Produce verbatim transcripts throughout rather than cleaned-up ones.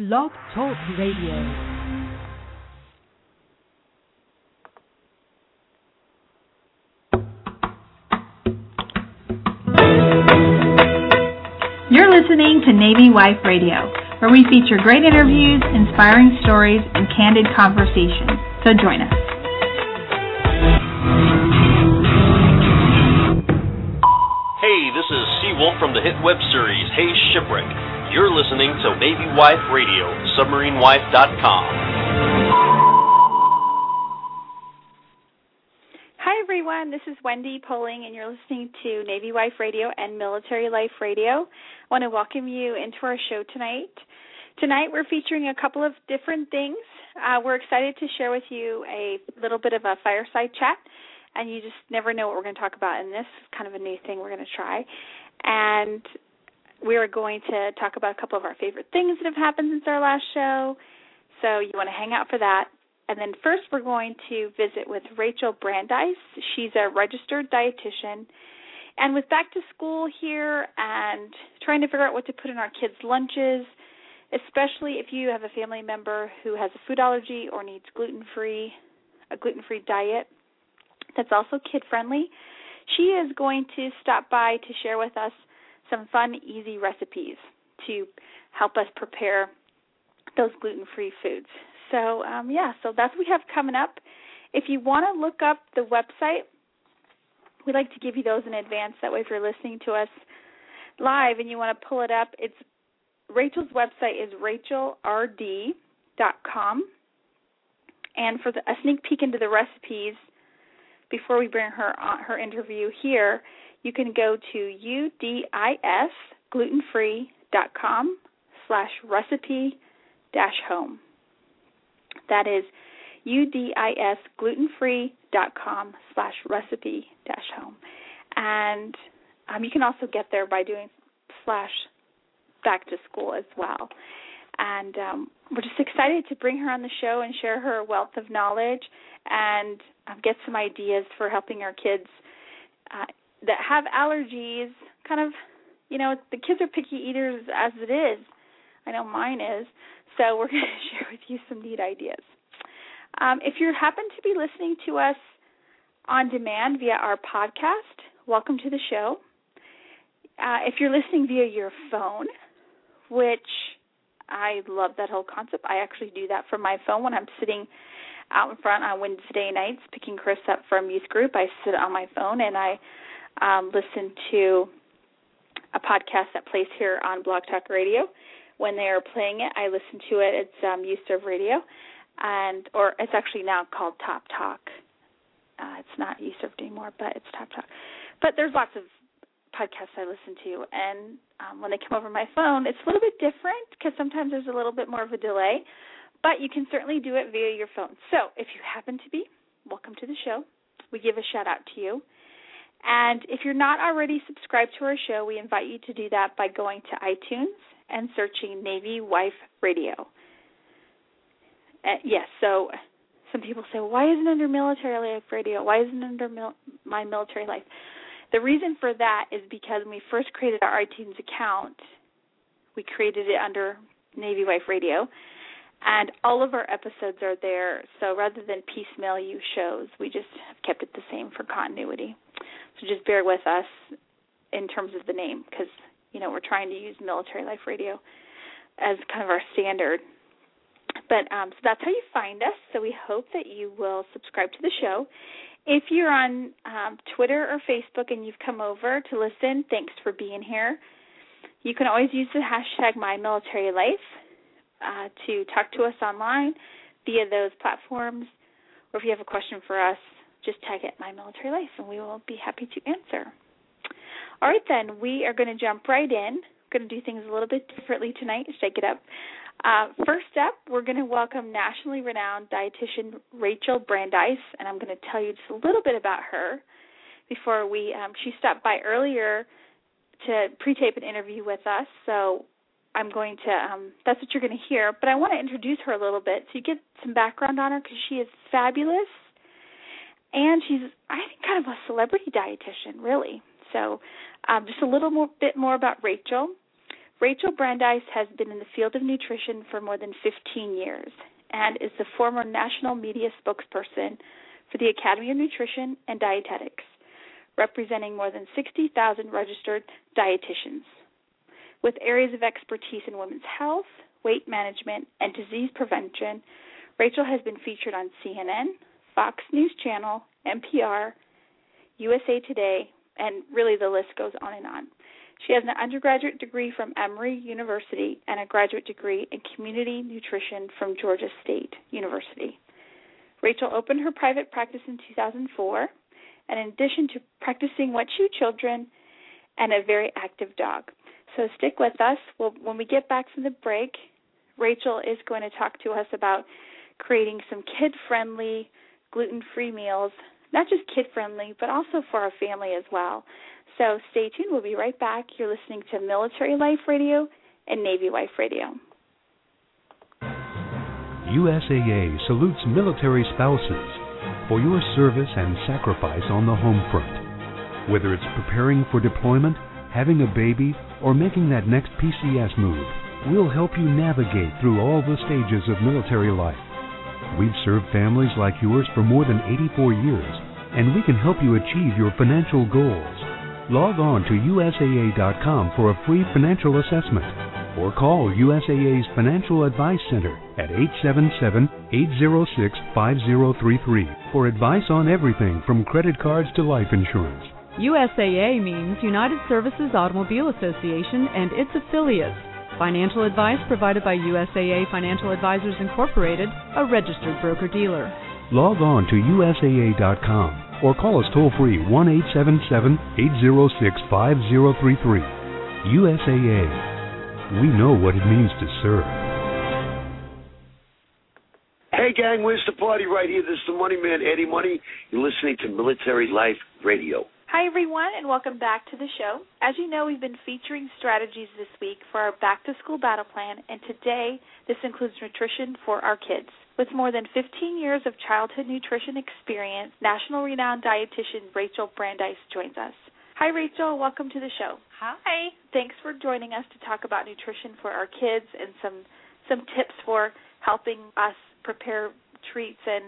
Blog Talk Radio. You're listening to Navy Wife Radio, where we feature great interviews, inspiring stories, and candid conversations. So join us. Hey, this is Seawolf from the hit web series, Hey Shipwreck. You're listening to Navy Wife Radio, Submarine Wife dot com. Hi, everyone. This is Wendy Poling, and you're listening to Navy Wife Radio and Military Life Radio. I want to welcome you into our show tonight. Tonight we're featuring a couple of different things. Uh, we're excited to share with you a little bit of a fireside chat, and you just never know what we're going to talk about in this. It's kind of a new thing we're going to try. And we are going to talk about a couple of our favorite things that have happened since our last show, so you want to hang out for that. And then first we're going to visit with Rachel Brandeis. She's a registered dietitian. And with back to school here and trying to figure out what to put in our kids' lunches, especially if you have a family member who has a food allergy or needs gluten-free, a gluten-free diet that's also kid-friendly, she is going to stop by to share with us some fun, easy recipes to help us prepare those gluten-free foods. So, um, yeah, so that's what we have coming up. If you want to look up the website, we like to give you those in advance. That way if you're listening to us live and you want to pull it up, it's Rachel's website is rachel r d dot com. And for the, a sneak peek into the recipes, before we bring her on, her interview here, you can go to UdisGlutenFree.com slash recipe dash home. That is UdisGlutenFree.com slash recipe dash home. And um, you can also get there by doing slash back to school as well. And um, we're just excited to bring her on the show and share her wealth of knowledge and um, get some ideas for helping our kids uh, that have allergies. Kind of, you know, the kids are picky eaters as it is. I know mine is. So we're going to share with you some neat ideas. Um, if you happen to be listening to us on demand via our podcast, welcome to the show. Uh, if you're listening via your phone, which I love that whole concept. I actually do that from my phone when I'm sitting out in front on Wednesday nights picking Chris up from youth group. I sit on my phone and I um, listen to a podcast that plays here on Blog Talk Radio. When they are playing it, I listen to it. It's um, Youth Serve Radio. And or it's actually now called Top Talk. Uh, it's not Youth Serve anymore, but it's Top Talk. But there's lots of podcasts I listen to, and um, when they come over my phone, it's a little bit different because sometimes there's a little bit more of a delay, but you can certainly do it via your phone. So if you happen to be, welcome to the show. We give a shout-out to you. And if you're not already subscribed to our show, we invite you to do that by going to iTunes and searching Navy Wife Radio. Uh, yes, so some people say, why isn't it under Military Life Radio? Why isn't it under mil- My Military Life? The reason for that is because when we first created our iTunes account, we created it under Navy Wife Radio, and all of our episodes are there. So rather than piecemeal you shows, we just have kept it the same for continuity. So just bear with us in terms of the name because, you know, we're trying to use Military Life Radio as kind of our standard. But um, so that's how you find us. So we hope that you will subscribe to the show. If you're on um, Twitter or Facebook and you've come over to listen, thanks for being here. You can always use the hashtag MyMilitaryLife uh, to talk to us online via those platforms. Or if you have a question for us, just tag it MyMilitaryLife, and we will be happy to answer. All right, then. We are going to jump right in. Going to do things a little bit differently tonight. Shake it up. Uh, first up, we're going to welcome nationally renowned dietitian Rachel Brandeis, and I'm going to tell you just a little bit about her before we um, – she stopped by earlier to pre-tape an interview with us, so I'm going to um, – that's what you're going to hear. But I want to introduce her a little bit so you get some background on her because she is fabulous, and she's, I think, kind of a celebrity dietitian, really. So um, just a little more, bit more about Rachel. Rachel Brandeis has been in the field of nutrition for more than fifteen years and is the former national media spokesperson for the Academy of Nutrition and Dietetics, representing more than sixty thousand registered dietitians, with areas of expertise in women's health, weight management, and disease prevention. Rachel has been featured on C N N, Fox News Channel, N P R, U S A Today, and really the list goes on and on. She has an undergraduate degree from Emory University and a graduate degree in community nutrition from Georgia State University. Rachel opened her private practice in two thousand four, and in addition to practicing what she children and a very active dog. So stick with us. We'll, when we get back from the break, Rachel is going to talk to us about creating some kid-friendly, gluten-free meals, not just kid-friendly, but also for our family as well. So stay tuned. We'll be right back. You're listening to Military Life Radio and Navy Wife Radio. U S A A salutes military spouses for your service and sacrifice on the home front. Whether it's preparing for deployment, having a baby, or making that next P C S move, we'll help you navigate through all the stages of military life. We've served families like yours for more than eighty-four years, and we can help you achieve your financial goals. Log on to U S A A dot com for a free financial assessment, or call U S A A's Financial Advice Center at eight seven seven, eight zero six, five zero three three for advice on everything from credit cards to life insurance. U S A A means United Services Automobile Association and its affiliates. Financial advice provided by U S A A Financial Advisors Incorporated, a registered broker-dealer. Log on to U S A A dot com or call us toll-free one eight seven seven, eight zero six, five zero three three. U S A A. We know what it means to serve. Hey, gang, where's the party right here? This is the Money Man, Eddie Money. You're listening to Military Life Radio. Hi, everyone, and welcome back to the show. As you know, we've been featuring strategies this week for our back-to-school battle plan, and today this includes nutrition for our kids. With more than fifteen years of childhood nutrition experience, national renowned dietitian Rachel Brandeis joins us. Hi, Rachel. Welcome to the show. Hi. Thanks for joining us to talk about nutrition for our kids and some some tips for helping us prepare treats and,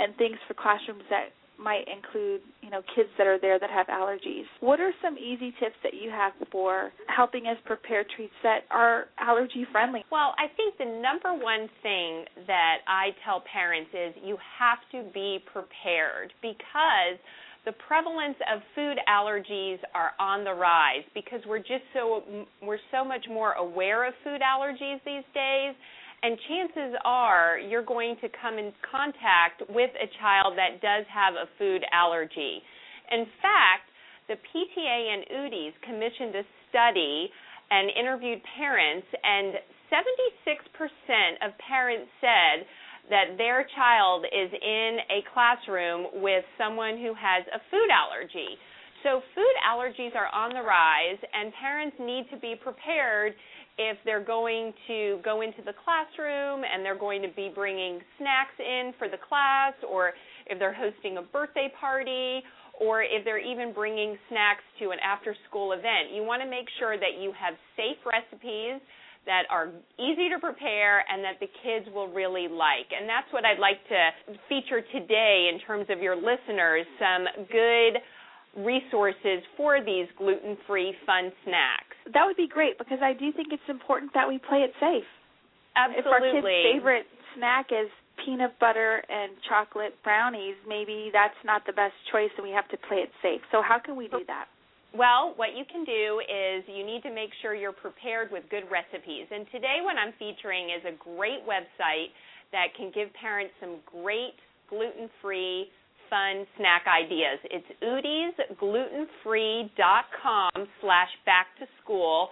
and things for classrooms that might include, you know, kids that are there that have allergies. What are some easy tips that you have for helping us prepare treats that are allergy friendly? Well, I think the number one thing that I tell parents is you have to be prepared, because the prevalence of food allergies are on the rise because we're just so we're so much more aware of food allergies these days. And chances are you're going to come in contact with a child that does have a food allergy. In fact, the P T A and U D Is commissioned a study and interviewed parents, and seventy-six percent of parents said that their child is in a classroom with someone who has a food allergy. So food allergies are on the rise, and parents need to be prepared if they're going to go into the classroom and they're going to be bringing snacks in for the class, or if they're hosting a birthday party, or if they're even bringing snacks to an after-school event. You want to make sure that you have safe recipes that are easy to prepare and that the kids will really like. And that's what I'd like to feature today in terms of your listeners, some good resources for these gluten-free fun snacks. That would be great, because I do think it's important that we play it safe. Absolutely. If our kid's favorite snack is peanut butter and chocolate brownies, maybe that's not the best choice and we have to play it safe. So how can we do that? Well, what you can do is you need to make sure you're prepared with good recipes. And today what I'm featuring is a great website that can give parents some great gluten-free fun snack ideas. It's Udis Gluten Free dot com slash back to school.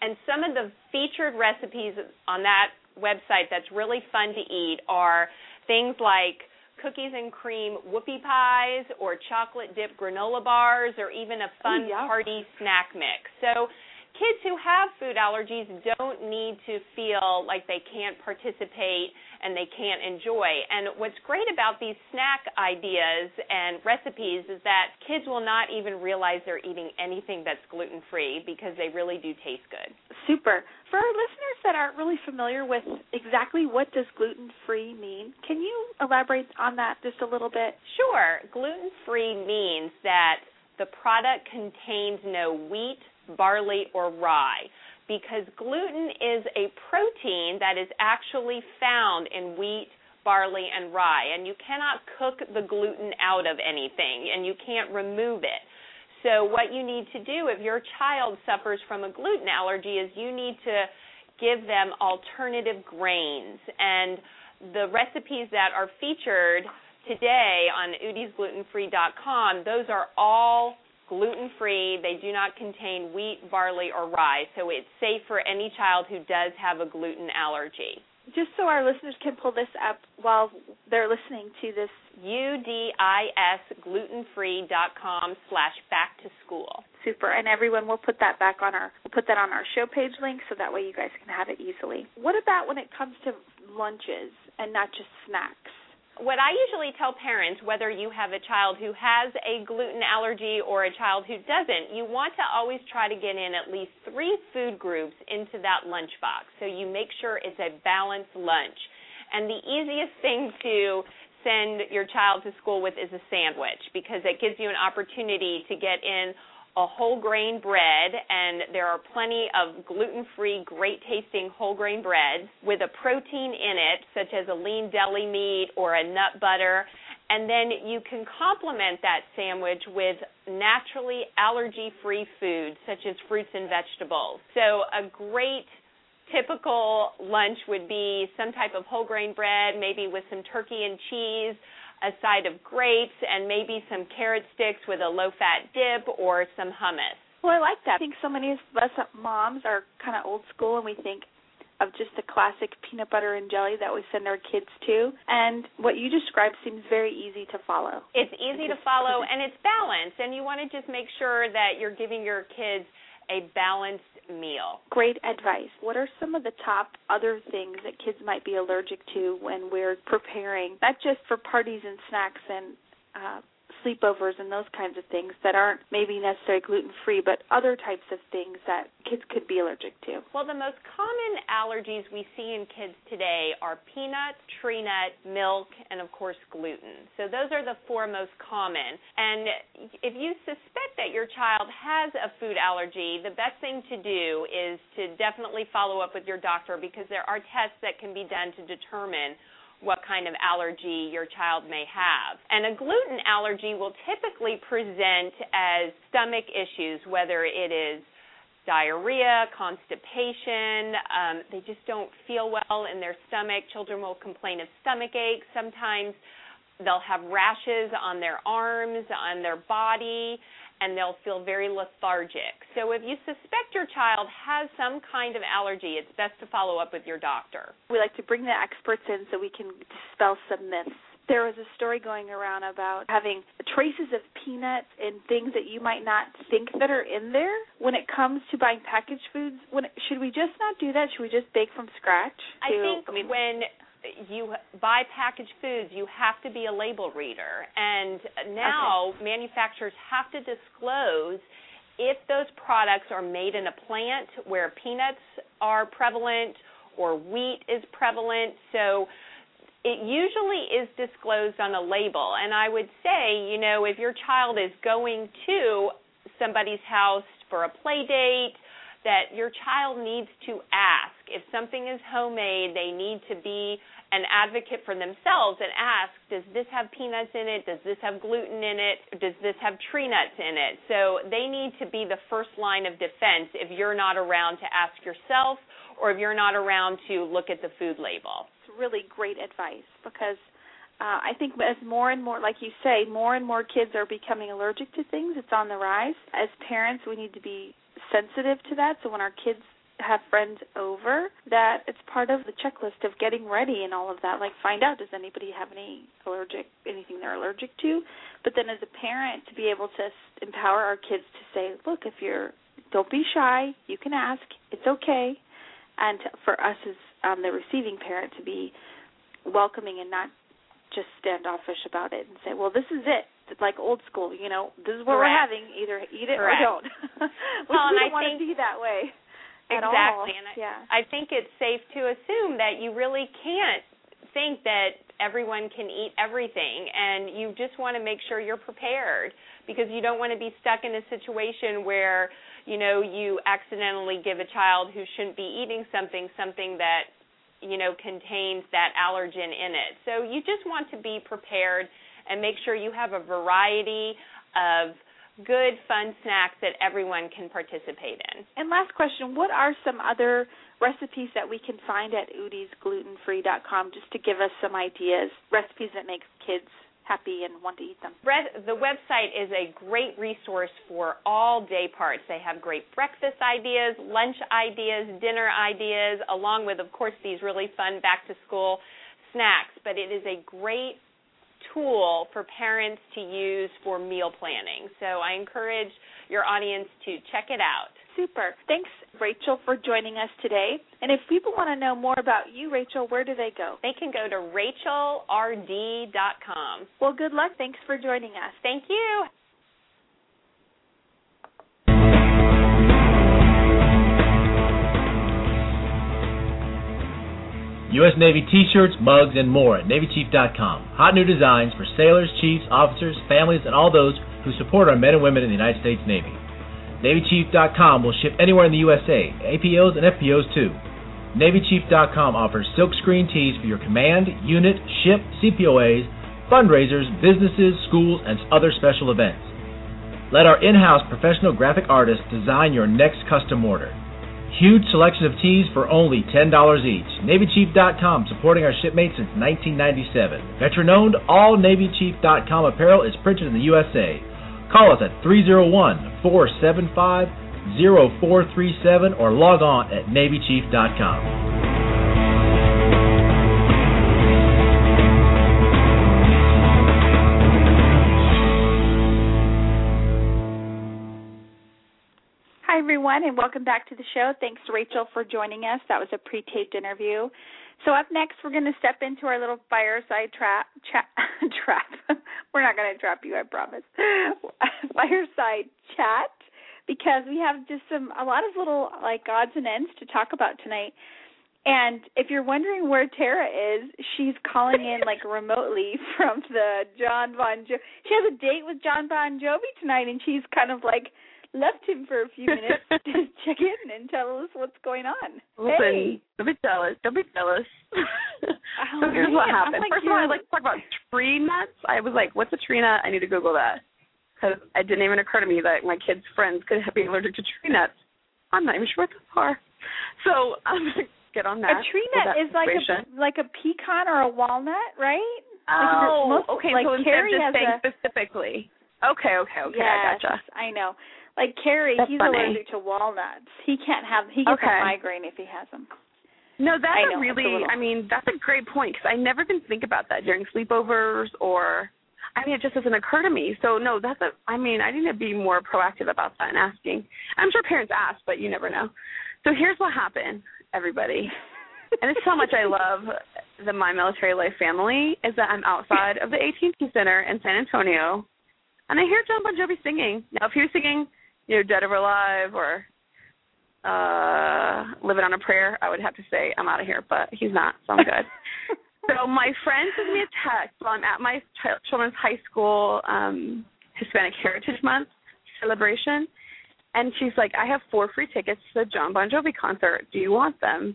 And some of the featured recipes on that website that's really fun to eat are things like cookies and cream whoopie pies, or chocolate dip granola bars, or even a fun Ooh, yeah. party snack mix. So kids who have food allergies don't need to feel like they can't participate and they can't enjoy. And what's great about these snack ideas and recipes is that kids will not even realize they're eating anything that's gluten-free because they really do taste good. Super. For our listeners that aren't really familiar with exactly what does gluten-free mean, can you elaborate on that just a little bit? Sure. Gluten-free means that the product contains no wheat, barley, or rye, because gluten is a protein that is actually found in wheat, barley, and rye, and you cannot cook the gluten out of anything, and you can't remove it. So what you need to do if your child suffers from a gluten allergy is you need to give them alternative grains, and the recipes that are featured today on Udis Gluten Free dot com, those are all gluten-free. They do not contain wheat, barley, or rye, so it's safe for any child who does have a gluten allergy. Just so our listeners can pull this up while they're listening to this. UdisGlutenFree.com slash back to school. Super, and everyone will put that back on our we'll put that on our show page link so that way you guys can have it easily. What about when it comes to lunches and not just snacks? What I usually tell parents, whether you have a child who has a gluten allergy or a child who doesn't, you want to always try to get in at least three food groups into that lunchbox, so you make sure it's a balanced lunch. And the easiest thing to send your child to school with is a sandwich, because it gives you an opportunity to get in a whole grain bread, and there are plenty of gluten-free, great-tasting whole grain breads with a protein in it, such as a lean deli meat or a nut butter, and then you can complement that sandwich with naturally allergy-free foods, such as fruits and vegetables. So a great typical lunch would be some type of whole grain bread, maybe with some turkey and cheese, a side of grapes, and maybe some carrot sticks with a low-fat dip or some hummus. Well, I like that. I think so many of us moms are kind of old school, and we think of just the classic peanut butter and jelly that we send our kids to. And what you described seems very easy to follow. It's easy to follow, and it's balanced, and you want to just make sure that you're giving your kids a balanced meal. Great advice. What are some of the top other things that kids might be allergic to when we're preparing, not just for parties and snacks and uh, sleepovers and those kinds of things that aren't maybe necessarily gluten-free, but other types of things that kids could be allergic to? Well, the most common allergies we see in kids today are peanut, tree nut, milk, and, of course, gluten. So those are the four most common. And if you suspect that your child has a food allergy, the best thing to do is to definitely follow up with your doctor, because there are tests that can be done to determine what kind of allergy your child may have. And a gluten allergy will typically present as stomach issues, whether it is diarrhea, constipation. Um, they just don't feel well in their stomach. Children will complain of stomach aches. Sometimes they'll have rashes on their arms, on their body, and they'll feel very lethargic. So if you suspect your child has some kind of allergy, it's best to follow up with your doctor. We like to bring the experts in so we can dispel some myths. There was a story going around about having traces of peanuts and things that you might not think that are in there when it comes to buying packaged foods. When, should we just not do that? Should we just bake from scratch? I to, think I mean, when you buy packaged foods, you have to be a label reader. And now okay. manufacturers have to disclose if those products are made in a plant where peanuts are prevalent or wheat is prevalent. So it usually is disclosed on a label. And I would say, you know, if your child is going to somebody's house for a play date, that your child needs to ask. If something is homemade, they need to be an advocate for themselves and ask, does this have peanuts in it? Does this have gluten in it? Does this have tree nuts in it? So they need to be the first line of defense if you're not around to ask yourself, or if you're not around to look at the food label. It's really great advice, because Uh, I think as more and more, like you say, more and more kids are becoming allergic to things, it's on the rise. As parents, we need to be sensitive to that, so when our kids have friends over, that it's part of the checklist of getting ready and all of that. Like, find out, does anybody have any allergic, anything they're allergic to? But then as a parent, to be able to empower our kids to say, look, if you're don't be shy. You can ask. It's okay. And for us as um, the receiving parent to be welcoming and not just standoffish about it and say, well, this is it. It's like old school, you know, this is what Correct. We're having. Either eat it Correct. Or don't. Well, and I don't want to be that way at exactly. all. And I, yeah. I think it's safe to assume that you really can't think that everyone can eat everything, and you just want to make sure you're prepared, because you don't want to be stuck in a situation where, you know, you accidentally give a child who shouldn't be eating something something that, you know, contains that allergen in it. So you just want to be prepared and make sure you have a variety of good, fun snacks that everyone can participate in. And last question, what are some other recipes that we can find at Udis Gluten Free dot com just to give us some ideas, recipes that make kids happy and want to eat them? The website is a great resource for all day parts. They have great breakfast ideas, lunch ideas, dinner ideas, along with, of course, these really fun back-to-school snacks. But it is a great tool for parents to use for meal planning. So I encourage your audience to check it out. Super. Thanks, Rachel, for joining us today. And if people want to know more about you, Rachel, where do they go? They can go to Rachel R D dot com. Well, good luck. Thanks for joining us. Thank you. U S Navy t-shirts, mugs, and more at Navy Chief dot com. Hot new designs for sailors, chiefs, officers, families, and all those who support our men and women in the United States Navy. Navy Chief dot com will ship anywhere in the U S A, A P Os and F P Os too. Navy Chief dot com offers silkscreen tees for your command, unit, ship, C P O As, fundraisers, businesses, schools, and other special events. Let our in-house professional graphic artists design your next custom order. Huge selection of tees for only ten dollars each. Navy Chief dot com, supporting our shipmates since nineteen ninety-seven. Veteran-owned, all Navy Chief dot com apparel is printed in the U S A. Call us at three oh one, four seven five, oh four three seven or log on at Navy Chief dot com. Hi, everyone, and welcome back to the show. Thanks, Rachel, for joining us. That was a pre-taped interview. So up next, we're going to step into our little fireside trap. Tra- trap. We're not going to trap you, I promise. Fireside chat, because we have just some a lot of little like odds and ends to talk about tonight. And if you're wondering where Tara is, she's calling in like remotely from the Jon Bon Jovi. She has a date with Jon Bon Jovi tonight, and she's kind of like left him for a few minutes to check in and tell us what's going on. Listen, hey. Don't be jealous. Don't be jealous. Oh, so here's man. What happened. Like, first of all, I'd like to talk about tree nuts. I was like, what's a tree nut? I need to Google that, because it didn't even occur to me that my kids' friends could be allergic to tree nuts. I'm not even sure what those are. So I'm um, going to get on that. A tree nut is like a, like a pecan or a walnut, right? Oh, like most, okay. Like so instead of just saying a, specifically. Okay, okay, okay. Yes, I gotcha. I know. Like Carrie, that's he's funny. Allergic to walnuts. He can't have, he gets okay. a migraine if he has them. No, that's I know, a really, that's a little... I mean, that's a great point, because I never even think about that during sleepovers or, I mean, it just doesn't occur to me. So, no, that's a, I mean, I need to be more proactive about that and asking. I'm sure parents ask, but you never know. So here's what happened, everybody. And it's how much I love the My Military Life family, is that I'm outside of the A T and T Center in San Antonio, and I hear Jon Bon Jovi singing. Now, if he was singing, you know, Dead or Alive or uh, Living on a Prayer, I would have to say I'm out of here, but he's not, so I'm good. So my friend sent me a text while I'm at my ch- children's high school um, Hispanic Heritage Month celebration, and she's like, I have four free tickets to the Jon Bon Jovi concert. Do you want them?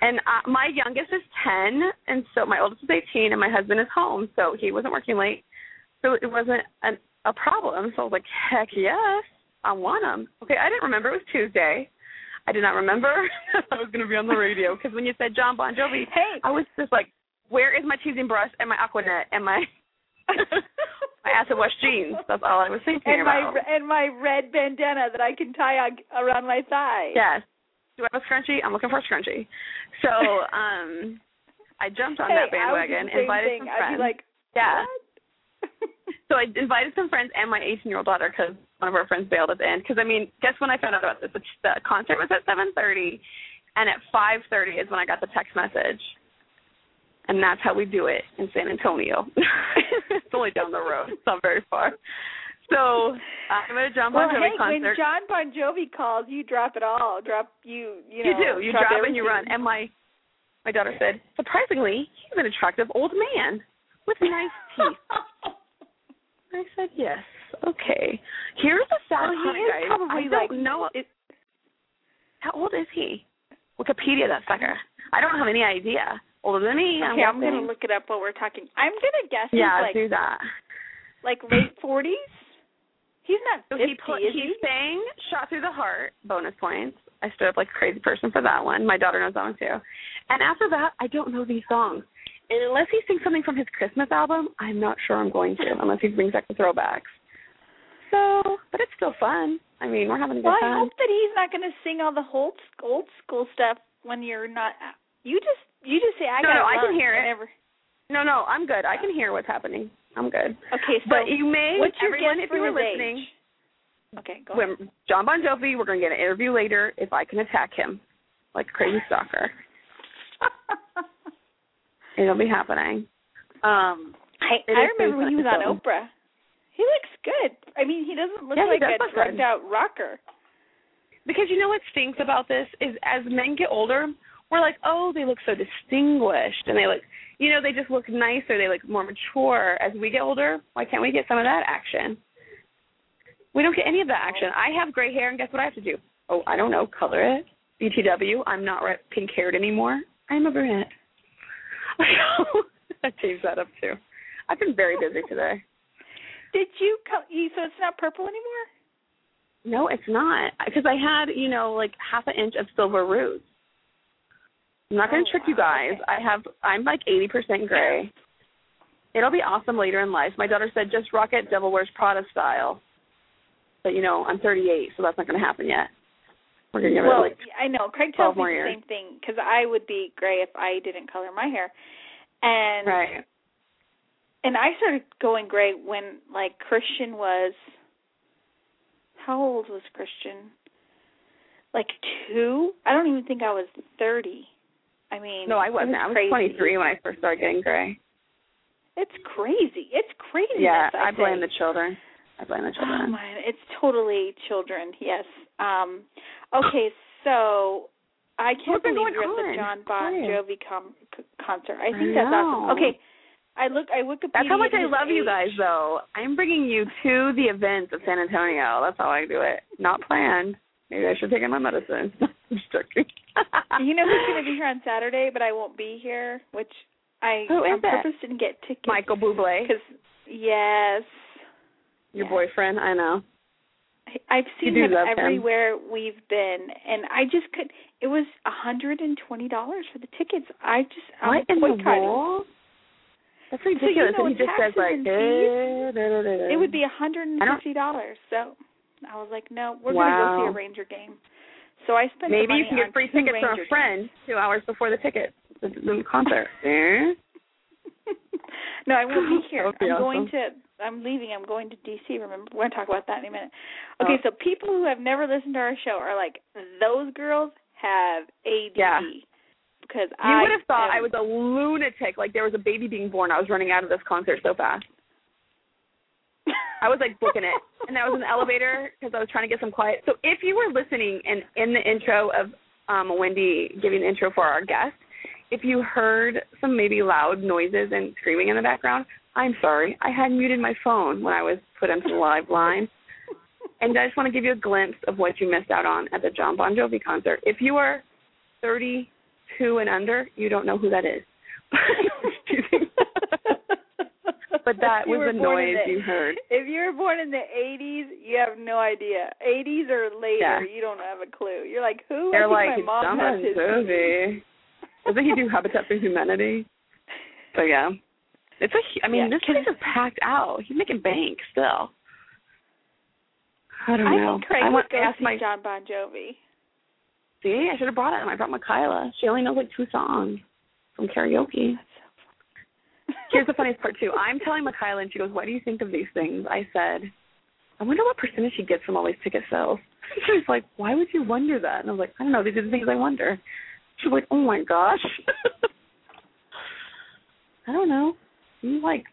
And uh, my youngest is ten, and so my oldest is eighteen, and my husband is home, so he wasn't working late. So it wasn't an, a problem, so I was like, heck yes. I want them. Okay, I didn't remember. It was Tuesday. I did not remember I was going to be on the radio, because when you said Jon Bon Jovi, hey. I was just like, where is my cheese and brush and my Aquanet and my my acid wash jeans? That's all I was thinking and about. My, and my red bandana that I can tie around my thigh. Yes. Do I have a scrunchie? I'm looking for a scrunchie. So um, I jumped on hey, that bandwagon, I was the same invited thing. Some friends. I'd be like, yeah. What? So I invited some friends and my eighteen-year-old daughter because one of our friends bailed at the end. Because, I mean, guess when I found out about this? The concert was at seven thirty, and at five thirty is when I got the text message. And that's how we do it in San Antonio. It's only down the road. It's not very far. So I'm at a Jon Bon Jovi well, hey, concert. When Jon Bon Jovi calls, you drop it all. Drop you. You, know, you do. You drop, drop and you run. And my my daughter said, surprisingly, he's an attractive old man with nice teeth. I said, yes. Okay. Here's the sad well, part, guys. Probably I don't like, know. It, how old is he? Wikipedia, that sucker. I don't have any idea. Older than me. Okay, I'm, I'm going to look it up while we're talking. I'm going to guess yeah, he's like, do that. Like late forties. He's not fifty, so he put, is he? He sang Shot Through the Heart, bonus points. I stood up like a crazy person for that one. My daughter knows that one, too. And after that, I don't know these songs. And unless he sings something from his Christmas album, I'm not sure I'm going to, unless he brings back the throwbacks. So, but it's still fun. I mean, we're having a good well, time. Well, I hope that he's not going to sing all the whole old school stuff when you're not. You just you just say, I no, got no, I can hear it. Whatever. No, no, I'm good. I can hear what's happening. I'm good. Okay, so but you may, what's your everyone, guess if you were listening. Age? Okay, go when, ahead. Jon Bon Jovi, we're going to get an interview later if I can attack him like a crazy stalker. It'll be happening. Um, I, I remember when he was on Oprah. He looks good. I mean, he doesn't look yeah, like does a drugged-out rocker. Because you know what stinks about this is as men get older, we're like, oh, they look so distinguished. And they look, you know, they just look nicer. They look more mature. As we get older, why can't we get some of that action? We don't get any of that action. I have gray hair, and guess what I have to do? Oh, I don't know, color it. B T W, I'm not pink-haired anymore. I'm a brunette. I changed that up too. I've been very busy today. Did you co- so it's not purple anymore? No, it's not, because I had you know like half an inch of silver roots. I'm not oh, going to trick wow. you guys. Okay. I have I'm like eighty percent gray. It'll be awesome later in life. My daughter said, "Just rock it, Devil Wears Prada style." But you know I'm thirty-eight, so that's not going to happen yet. We're going to give well, it like I know Craig tells me the years. Same thing because I would be gray if I didn't color my hair, and right. and I started going gray when like Christian was how old was Christian? Like two? I don't even think I was thirty. I mean, no, I wasn't. Was I was twenty-three when I first started getting gray. It's crazy. It's crazy. Yeah, I, I blame the children. I blame the children. Oh, my, it's totally children. Yes. Um, okay, so I can't believe you're at the Jon Bon Jovi com- concert. I think I that's awesome. Okay, I look. I Wikipedia. That's how much I love age. You guys, though. I'm bringing you to the events of San Antonio. That's how I do it. Not planned. Maybe I should take in my medicine. I'm joking. You know who's going to be here on Saturday, but I won't be here, which I on purpose didn't get tickets. Michael Bublé. Cause, yes. Your yes. boyfriend, I know. I've seen him everywhere him. We've been, and I just could. It was one hundred twenty dollars for the tickets. I just I was boycotting. That's ridiculous. So, you know, and he just says like, eh, da, da, da, da. It would be one hundred fifty dollars. I so I was like, no, we're wow. going to go see a Ranger game. So I spent. Maybe the money you can get free tickets Ranger from a friend games. Two hours before the ticket, the, the concert. No, I won't be here. Be I'm awesome. going to. I'm leaving. I'm going to D C. Remember, we're going to talk about that in a minute. Okay, oh. so people who have never listened to our show are like, those girls have A D D. Yeah. Because you I would have thought am. I was a lunatic. Like there was a baby being born. I was running out of this concert so fast. I was like booking it, and I was in the elevator because I was trying to get some quiet. So if you were listening, and in the intro of um, Wendy giving the intro for our guest, if you heard some maybe loud noises and screaming in the background. I'm sorry. I had muted my phone when I was put into the live line. And I just want to give you a glimpse of what you missed out on at the Jon Bon Jovi concert. If you are thirty-two and under, you don't know who that is. But that was the noise the, you heard. If you were born in the eighties, you have no idea. eighties or later, yeah. you don't have a clue. You're like, who? They're like, Jon Bon Jovi. Doesn't he do Habitat for Humanity? So, yeah. It's a, I mean, yeah. this place is packed out. He's making bank still. I don't I know. Think Craig I want to ask my Jon Bon Jovi. See, I should have brought him. I brought Makayla. She only knows like two songs from karaoke. That's so funny. Here's the funniest part, too. I'm telling Mikayla, and she goes, "What do you think of these things?" I said, "I wonder what percentage she gets from all these ticket sales." She was like, "Why would you wonder that?" And I was like, "I don't know. These are the things I wonder." She was like, "Oh, my gosh." I don't know. You like,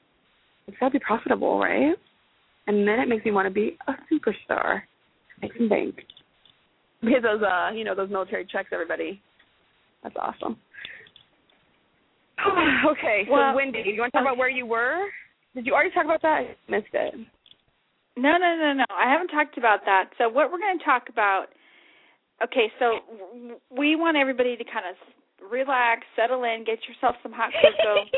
it's got to be profitable, right? And then it makes me want to be a superstar. I can bank. Because those, uh, you know, those military checks, everybody. That's awesome. Okay, so well, Wendy, you want to talk about where you were? Did you already talk about that? I missed it. No, no, no, no. I haven't talked about that. So what we're going to talk about, okay, so we want everybody to kind of relax, settle in, get yourself some hot cocoa.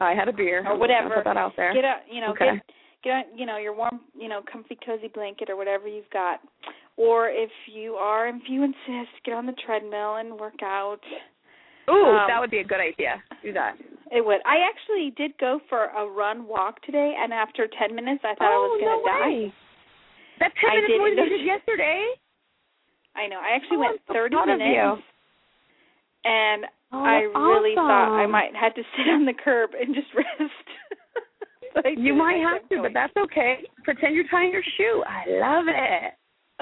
I had a beer. Or whatever. Put that out there. Get a, you know, okay. get, get a, you know, your warm, you know, comfy, cozy blanket or whatever you've got. Or if you are, if you insist, get on the treadmill and work out. Ooh, um, that would be a good idea. Do that. It would. I actually did go for a run walk today, and after ten minutes, I thought oh, I was going to no die. Way. That's ten minutes more than you did yesterday? I know. I actually oh, went so thirty minutes, and oh, I really awesome. thought I might have to sit on the curb and just rest. You might have to, going. But that's okay. Pretend you're tying your shoe. I love it.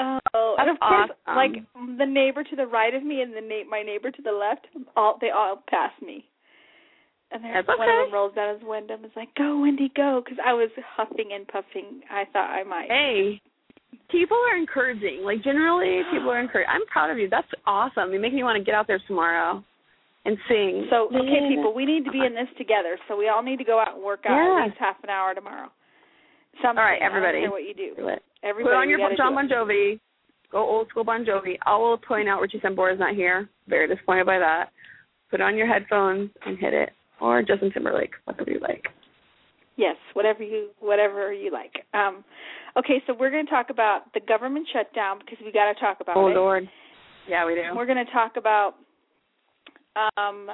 Oh, and of course, awesome. like the neighbor to the right of me and the na- my neighbor to the left, all they all passed me. And there's That's one okay. of them rolls down his window and is like, "Go, Wendy, go," because I was huffing and puffing. I thought I might. Hey, people are encouraging. Like, generally, people are encouraging. I'm proud of you. That's awesome. You make me want to get out there tomorrow and sing. So, okay, yeah. people, we need to be in this together. So we all need to go out and work out yeah. at least half an hour tomorrow. Something. All right, everybody. I don't care what you do. do it. Everybody, put on your Jon Bon Jovi. Go old school Bon Jovi. I will point out Richie Sambora is not here. Very disappointed by that. Put on your headphones and hit it. Or Justin Timberlake, whatever you like. Yes, whatever you whatever you like. Um, okay, so we're going to talk about the government shutdown because we got to talk about oh, it. Oh, Lord. Yeah, we do. We're going to talk about um,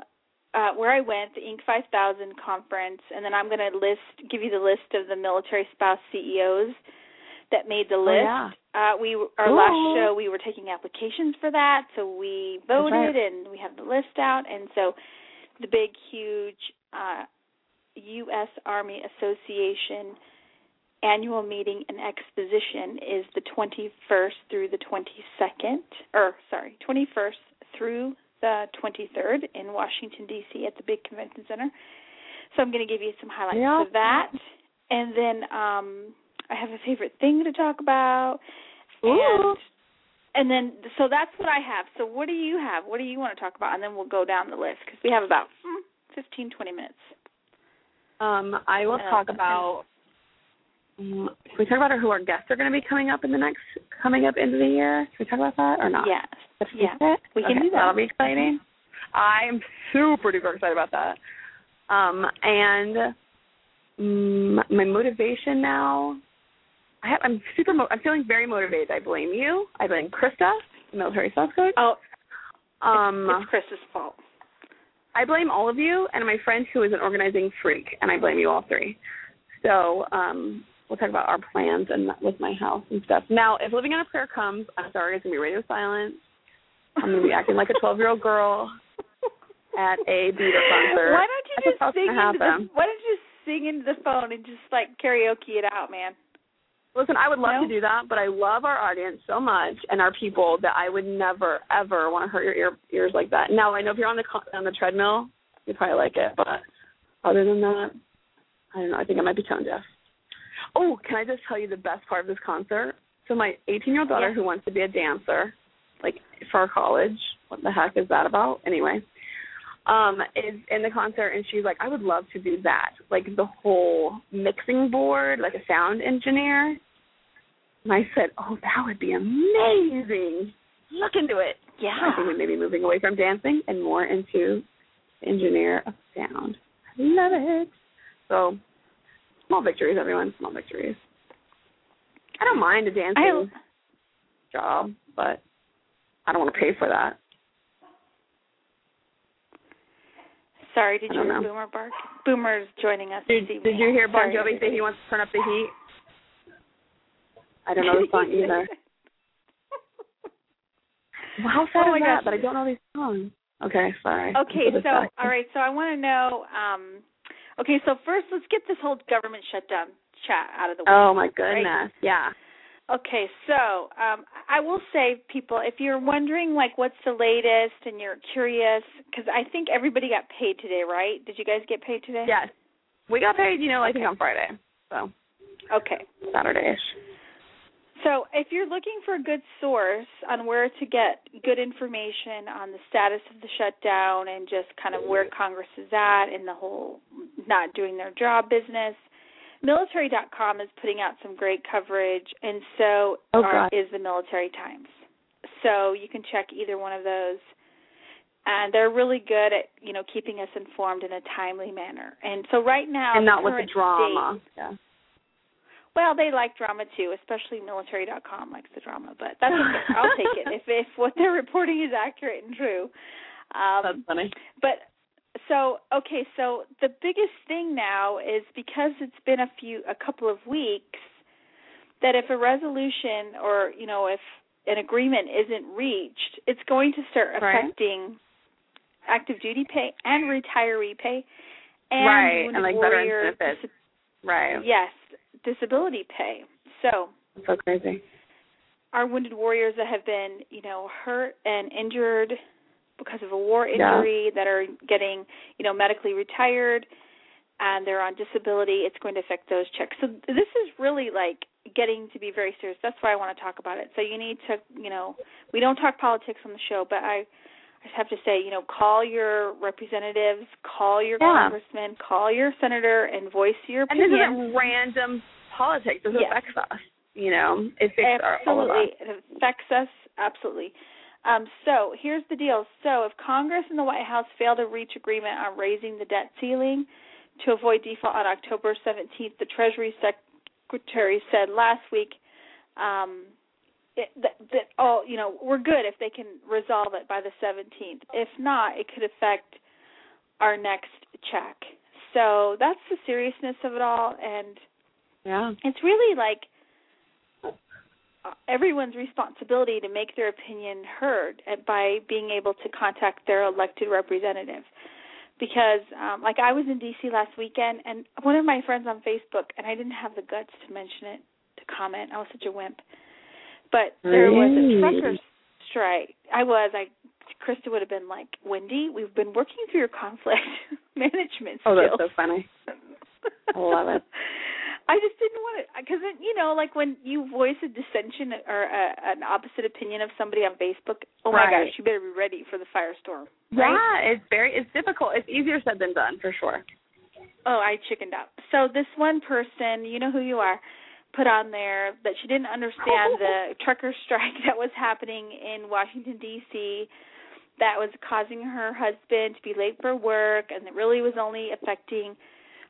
uh, where I went, the Inc five thousand conference, and then I'm going to list give you the list of the military spouse C E Os that made the list. Oh, yeah. uh, we Our Ooh. last show, we were taking applications for that, so we voted, right. and we have the list out. And so the big, huge uh, U S Army Association annual meeting and exposition is the twenty-first through the twenty-second, or sorry, twenty-first through the twenty-third in Washington, D C at the big convention center. So I'm going to give you some highlights yep. of that. And then um, I have a favorite thing to talk about. And, and then, so that's what I have. So what do you have? What do you want to talk about? And then we'll go down the list because we have about fifteen, twenty minutes. Um, I will uh, talk about, um, can we talk about who our guests are going to be coming up in the next, coming up into the year? Can we talk about that or not? Yes. Yeah. yeah. We can okay. do that. That'll be exciting. I'm super duper excited about that. Um, and um, my motivation now. I have, I'm super. I'm feeling very motivated. I blame you. I blame Krista, the military spouse coach. Oh, um, it's, it's Krista's fault. I blame all of you and my friend who is an organizing freak, and I blame you all three. So um, we'll talk about our plans and with my house and stuff. Now, if Living on a Prayer comes, I'm sorry, it's gonna be radio silence. I'm gonna be acting like a twelve-year-old girl at a Beatle concert. Why don't you That's just sing into the, Why don't you sing into the phone and just like karaoke it out, man? Listen, I would love no. to do that, but I love our audience so much and our people that I would never, ever want to hurt your ear, ears like that. Now, I know if you're on the on the treadmill, you'd probably like it, but other than that, I don't know. I think I might be tone deaf. Oh, can I just tell you the best part of this concert? So my eighteen-year-old daughter yeah. who wants to be a dancer, like for college, what the heck is that about? Anyway, um, is in the concert, and she's like, I would love to do that, like the whole mixing board, like a sound engineer. And I said, oh, that would be amazing. Look into it. Yeah. I think we may be moving away from dancing and more into the engineer of sound. I love it. So small victories, everyone, small victories. I don't mind a dancing I, job, but I don't want to pay for that. Sorry, did you hear know. Boomer bark? Boomer's joining us. Did, did you hear Bon Jovi say he wants to turn up the heat? I don't know the song either. Well, how sad oh is that? Gosh. But I don't know these songs. Okay, sorry. Okay, so all right, so I want to know. Um, Okay, so first let's get this whole government shutdown chat out of the way. Oh, my goodness, right? Yeah. Okay, so um, I will say, people, if you're wondering, like, what's the latest and you're curious, because I think everybody got paid today, right? Did you guys get paid today? Yes. We got paid, you know, I think on Friday. So. Okay. Saturday-ish. So if you're looking for a good source on where to get good information on the status of the shutdown and just kind of where Congress is at and the whole not doing their job business, military dot com is putting out some great coverage, and so oh, are, is the Military Times. So you can check either one of those. And they're really good at, you know, keeping us informed in a timely manner. And so right now, and not with the drama. State, yeah. Well, they like drama, too, especially military dot com likes the drama, but that's okay. I'll take it if, if what they're reporting is accurate and true. Um, that's funny. But so, okay, so the biggest thing now is because it's been a few, a couple of weeks, that if a resolution or, you know, if an agreement isn't reached, it's going to start affecting right. active duty pay and retiree pay and right. and like veteran benefits. Right. Yes. Disability pay. So, so crazy. Our wounded warriors that have been, you know, hurt and injured because of a war injury, yeah. that are getting, you know, medically retired and they're on disability, it's going to affect those checks. So this is really like getting to be very serious. That's why I want to talk about it. So you need to, you know, we don't talk politics on the show, but I, I just have to say, you know, call your representatives, call your yeah. congressman, call your senator, and voice your opinion. And this isn't random politics. This yes. affects us, you know. It affects our, all of us. It affects us, absolutely. Um, so here's the deal. So if Congress and the White House fail to reach agreement on raising the debt ceiling to avoid default on October seventeenth, the Treasury Secretary said last week, um, It, that, that all you know, we're good if they can resolve it by the seventeenth. If not, it could affect our next check. So that's the seriousness of it all, and yeah, it's really like everyone's responsibility to make their opinion heard by being able to contact their elected representative. Because, um, like, I was in D C last weekend, and one of my friends on Facebook, and I didn't have the guts to mention it, to comment. I was such a wimp. But there was a trucker strike. I was. I, Krista would have been like, Wendy, we've been working through your conflict management skills. Oh, that's so funny. I love it. I just didn't want to, because, you know, like when you voice a dissension or a, an opposite opinion of somebody on Facebook, oh, right. my gosh, you better be ready for the firestorm. Right? Yeah, it's very, it's difficult. It's easier said than done, for sure. Oh, I chickened up. So this one person, you know who you are, put on there that she didn't understand the trucker strike that was happening in Washington, D C, that was causing her husband to be late for work, and it really was only affecting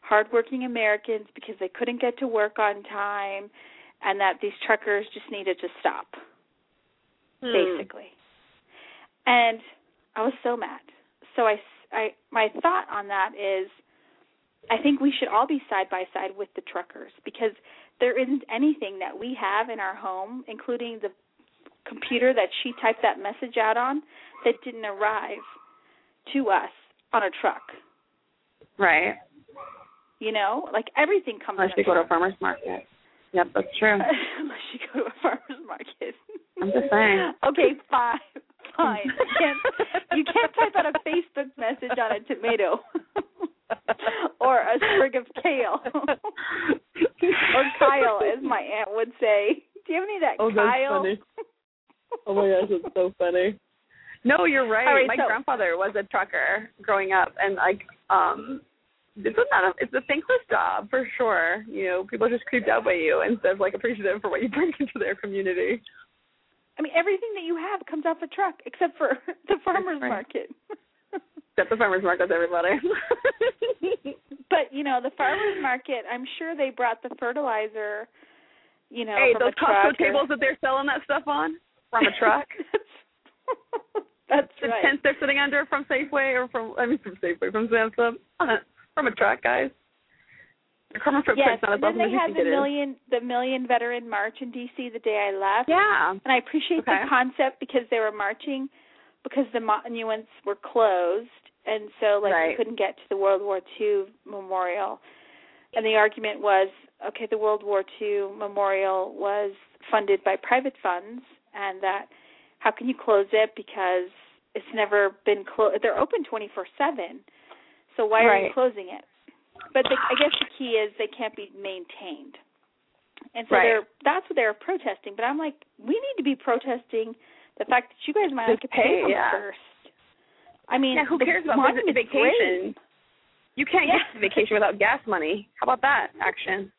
hardworking Americans because they couldn't get to work on time, and that these truckers just needed to stop, hmm. basically. And I was so mad. So I, I, my thought on that is I think we should all be side by side with the truckers, because there isn't anything that we have in our home, including the computer that she typed that message out on, that didn't arrive to us on a truck. Right. You know, like everything comes Unless in a truck. Unless you go to a farmer's market. Yep, that's true. Unless you go to a farmer's market. I'm just saying. Okay, fine. Fine. You can't, you can't type out a Facebook message on a tomato. Or a sprig of kale. Or Kyle, as my aunt would say. Do you have any of that, oh, Kyle? That's funny. Oh, my gosh, that's so funny. No, you're right. right my so, grandfather was a trucker growing up, and, like, um, it's not a, it's a thankless job, for sure. You know, people are just creeped out by you instead of, like, appreciative for what you bring into their community. I mean, everything that you have comes off a truck, except for the farmer's right. market. Except the farmer's market, everybody. But, you know, the farmer's market, I'm sure they brought the fertilizer, you know, hey, from a truck. Hey, those Costco tables that they're selling that stuff on from a truck. That's the right. The tents they're sitting under from Safeway or from, I mean, from Safeway, from Samsung, from a truck, guys. They're coming from yes, not and then they had the million, the million veteran march in D C the day I left. Yeah. And I appreciate okay. the concept because they were marching because the monuments were closed. and so like right. we couldn't get to the World War Two memorial. And the argument was, okay, the World War Two memorial was funded by private funds, and that how can you close it because it's never been closed? They're open twenty-four seven, so why right. are you closing it? But they, I guess the key is they can't be maintained. And so right. they're, that's what they're protesting. But I'm like, we need to be protesting the fact that you guys might have to pay them yeah. first. I mean, yeah, who the cares about vacation? Great. You can't yeah. get to vacation without gas money. How about that action?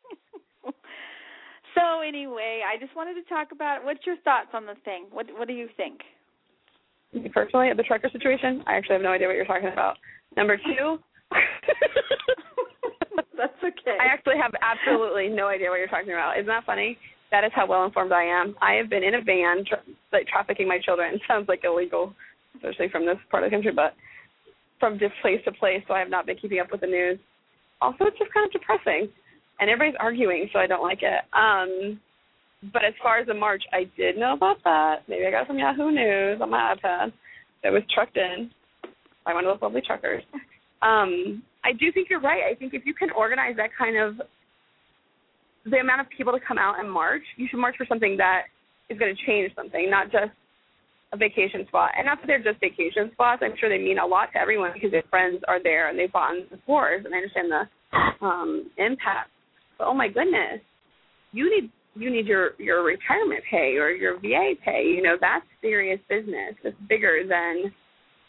So anyway, I just wanted to talk about, what's your thoughts on the thing? What What do you think? Personally, the trucker situation, I actually have no idea what you're talking about. Number two. That's okay. I actually have absolutely no idea what you're talking about. Isn't that funny? That is how well-informed I am. I have been in a van tra- like trafficking my children. Sounds like illegal, especially from this part of the country, but from place to place, so I have not been keeping up with the news. Also, it's just kind of depressing, and everybody's arguing, so I don't like it. Um, but as far as the march, I did know about that. Maybe I got it from Yahoo News on my iPad. It was trucked in by one of those lovely truckers. Um, I do think you're right. I think if you can organize that kind of the amount of people to come out and march, you should march for something that is going to change something, not just a vacation spot. And not that they're just vacation spots. I'm sure they mean a lot to everyone because their friends are there and they fought in the wars, and I understand the um, impact. But, oh, my goodness, you need you need your, your retirement pay or your V A pay. You know, that's serious business. It's bigger than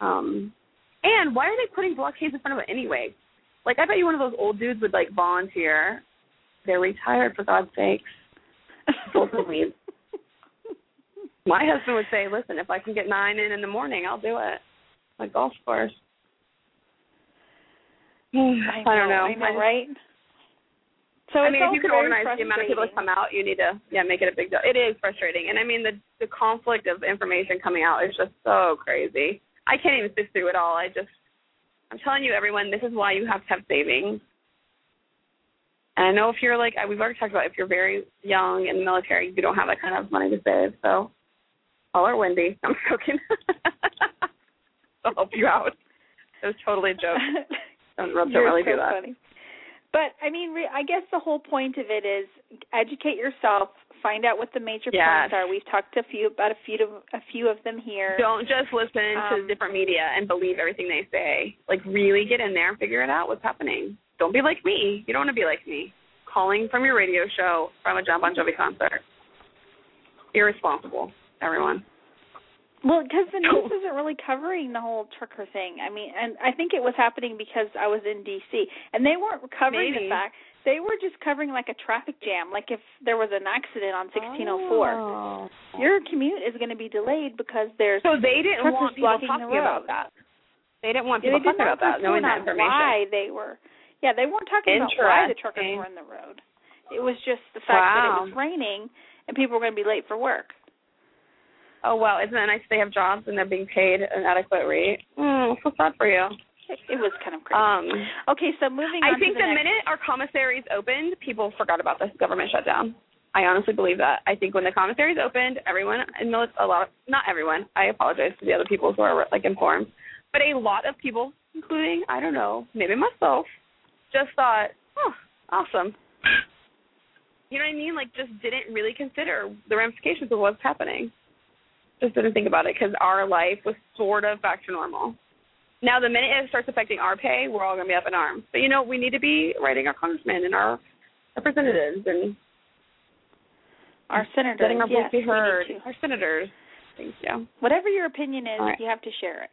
um, – and why are they putting blockades in front of it anyway? Like, I bet you one of those old dudes would, like, volunteer. They're retired, for God's sakes. My husband would say, listen, if I can get nine in in the morning, I'll do it. My golf course. I, I don't know. know. I know, right? So I mean, if you can organize the amount of people that come out, you need to, yeah, make it a big deal. It is frustrating. And, I mean, the, the conflict of information coming out is just so crazy. I can't even sit through it all. I just, I'm telling you, everyone, this is why you have to have savings. And I know if you're like, we've already talked about if you're very young in the military, you don't have that kind of money to save. So call her Wendy. I'm joking. I'll help you out. It was totally a joke. Don't, don't really so do that. Funny. But, I mean, re- I guess the whole point of it is educate yourself. Find out what the major yes. points are. We've talked a few about a few of, a few of them here. Don't just listen um, to different media and believe everything they say. Like, really get in there and figure it out what's happening. Don't be like me. You don't want to be like me. Calling from your radio show from a Jon Bon Jovi concert. Irresponsible, everyone. Well, because the news isn't really covering the whole trucker thing. I mean, and I think it was happening because I was in D C, and they weren't covering Maybe. the fact. They were just covering like a traffic jam, like if there was an accident on sixteen oh four. Oh. Your commute is going to be delayed because there's so they didn't want people talking about that. They didn't want people yeah, talking about that, knowing that information. Why they were, yeah, they weren't talking about why the truckers were in the road. It was just the fact wow. that it was raining and people were going to be late for work. Oh, well, isn't that nice they have jobs and they're being paid an adequate rate? Mm, so sad for you. It was kind of crazy. Um, okay, so moving on. I think to the, the minute our commissaries opened, people forgot about this government shutdown. I honestly believe that. I think when the commissaries opened, everyone, and a lot of, not everyone, I apologize to the other people who are like informed, but a lot of people, including, I don't know, maybe myself, just thought, oh, awesome. You know what I mean? Like, just didn't really consider the ramifications of what's happening. Just didn't think about it because our life was sort of back to normal. Now, the minute it starts affecting our pay, we're all going to be up in arms. But, you know, we need to be writing our congressmen and our representatives and our senators. Letting our voice yes, be heard. Our senators. Thank you. Whatever your opinion is, right. you have to share it.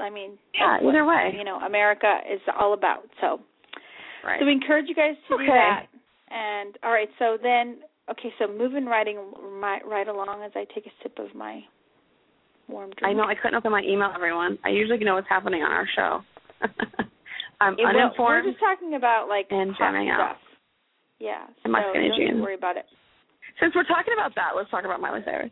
I mean, yeah, that's either what, way. You know, America is all about. So, right. so we encourage you guys to okay. do that. And, all right, so then, okay, so moving right, right along as I take a sip of my warm drink. I know. I couldn't open my email, everyone. I usually know what's happening on our show. I'm it uninformed. We're just talking about, like, and jamming out. Yeah. And so my skinny jeans. Don't worry about it. Since we're talking about that, let's talk about Miley Cyrus.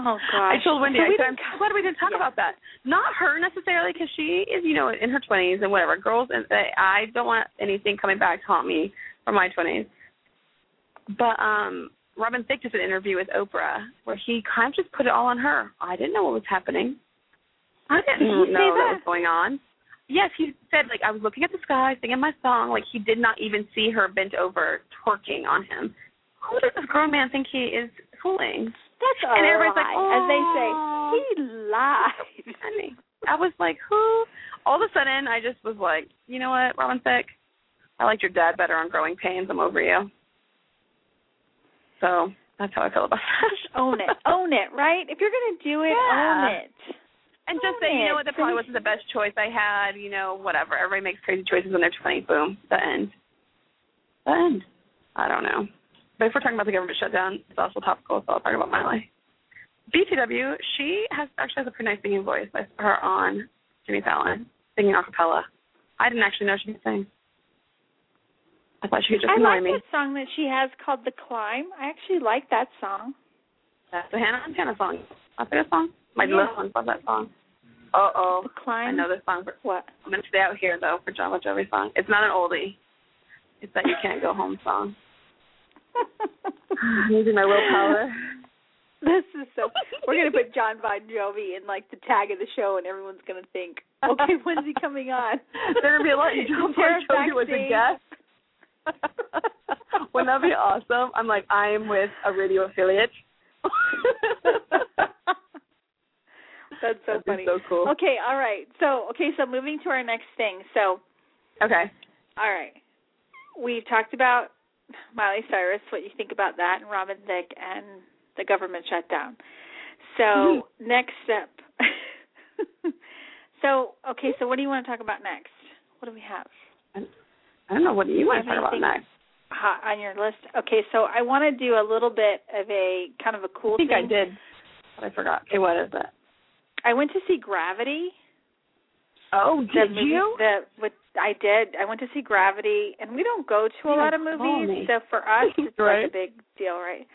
Oh, gosh. I told Wendy, so I said, I'm glad we didn't talk yeah. about that. Not her necessarily because she is, you know, in her twenties and whatever. Girls, and I don't want anything coming back to haunt me from my twenties. But, um... Robin Thicke did an interview with Oprah where he kind of just put it all on her. I didn't know what was happening. I didn't know that was going on. Yes, he said, like, I was looking at the sky, singing my song. Like, he did not even see her bent over, twerking on him. Who does this grown man think he is fooling? That's a and everybody's lie. Like, oh. As they say, he lied. I mean, I was like, who? All of a sudden, I just was like, you know what, Robin Thicke? I liked your dad better on Growing Pains. I'm over you. So that's how I feel about it. Own it. Own it, right? If you're going to do it, yeah. own it. And just say, you know what, that probably wasn't the best choice I had, you know, whatever. Everybody makes crazy choices when they're twenty. Boom. The end. The end. I don't know. But if we're talking about the government shutdown, it's also topical, so I'll talk about Miley. B T W, she has actually has a pretty nice singing voice. I saw her on Jimmy Fallon singing a cappella. I didn't actually know she could sing. I thought she could just annoy me. I like that song that she has called The Climb. I actually like that song. That's the Hannah Montana song. That's a good song. My yeah. little ones love that song. Uh-oh. The Climb. I know this song. For, what? I'm going to stay out here, though, for Jon Bon Jovi song. It's not an oldie. It's that You Can't Go Home song. I'm using my willpower. This is so we're going to put Jon Bon Jovi in, like, the tag of the show, and everyone's going to think, okay, when's he coming on? They're going to be like, Jon Bon Jovi was a guest. Wouldn't that be awesome? I'm like, I'm with a radio affiliate. That's so That'd funny. So cool. Okay, all right. So, okay, so moving to our next thing. So, okay. All right. We've talked about Miley Cyrus, what you think about that, and Robin Thicke and the government shutdown. So, mm-hmm. next step. So, okay, so what do you want to talk about next? What do we have? I don't know. What do you want to talk about next? Hot on your list. Okay, so I want to do a little bit of a kind of a cool thing. I think thing. I did, but I forgot. Okay, what is it? I went to see Gravity. Oh, did movie, you? The, with, I did. I went to see Gravity, and we don't go to a you lot of movies, so for us it's right. like a big deal, right?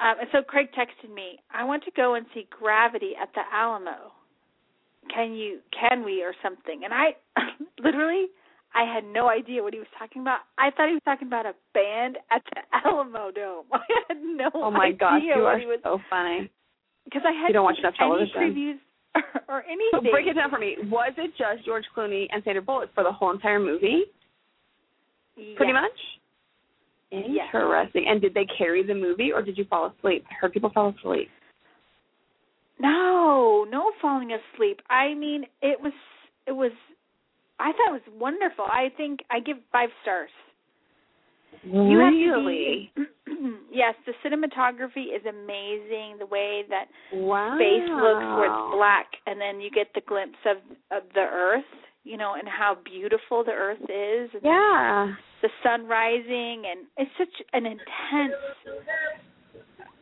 Um, and so Craig texted me, I want to go and see Gravity at the Alamo. Can you? Can we or something? And I literally, I had no idea what he was talking about. I thought he was talking about a band at the Alamo Dome. I had no idea. Oh, my gosh, you are was, so funny. Because I had you don't watch enough television. Any previews or, or anything. So break it down for me. Was it just George Clooney and Sandra Bullock for the whole entire movie? Yes. Pretty much? Interesting. Yes. And did they carry the movie or did you fall asleep? I heard people fell asleep. No, no falling asleep. I mean, it was, it was, I thought it was wonderful. I think I give five stars. You really? Have to be, yes, the cinematography is amazing. The way that wow. space looks where it's black, and then you get the glimpse of, of the Earth, you know, and how beautiful the Earth is. And yeah. The sun rising, and it's such an intense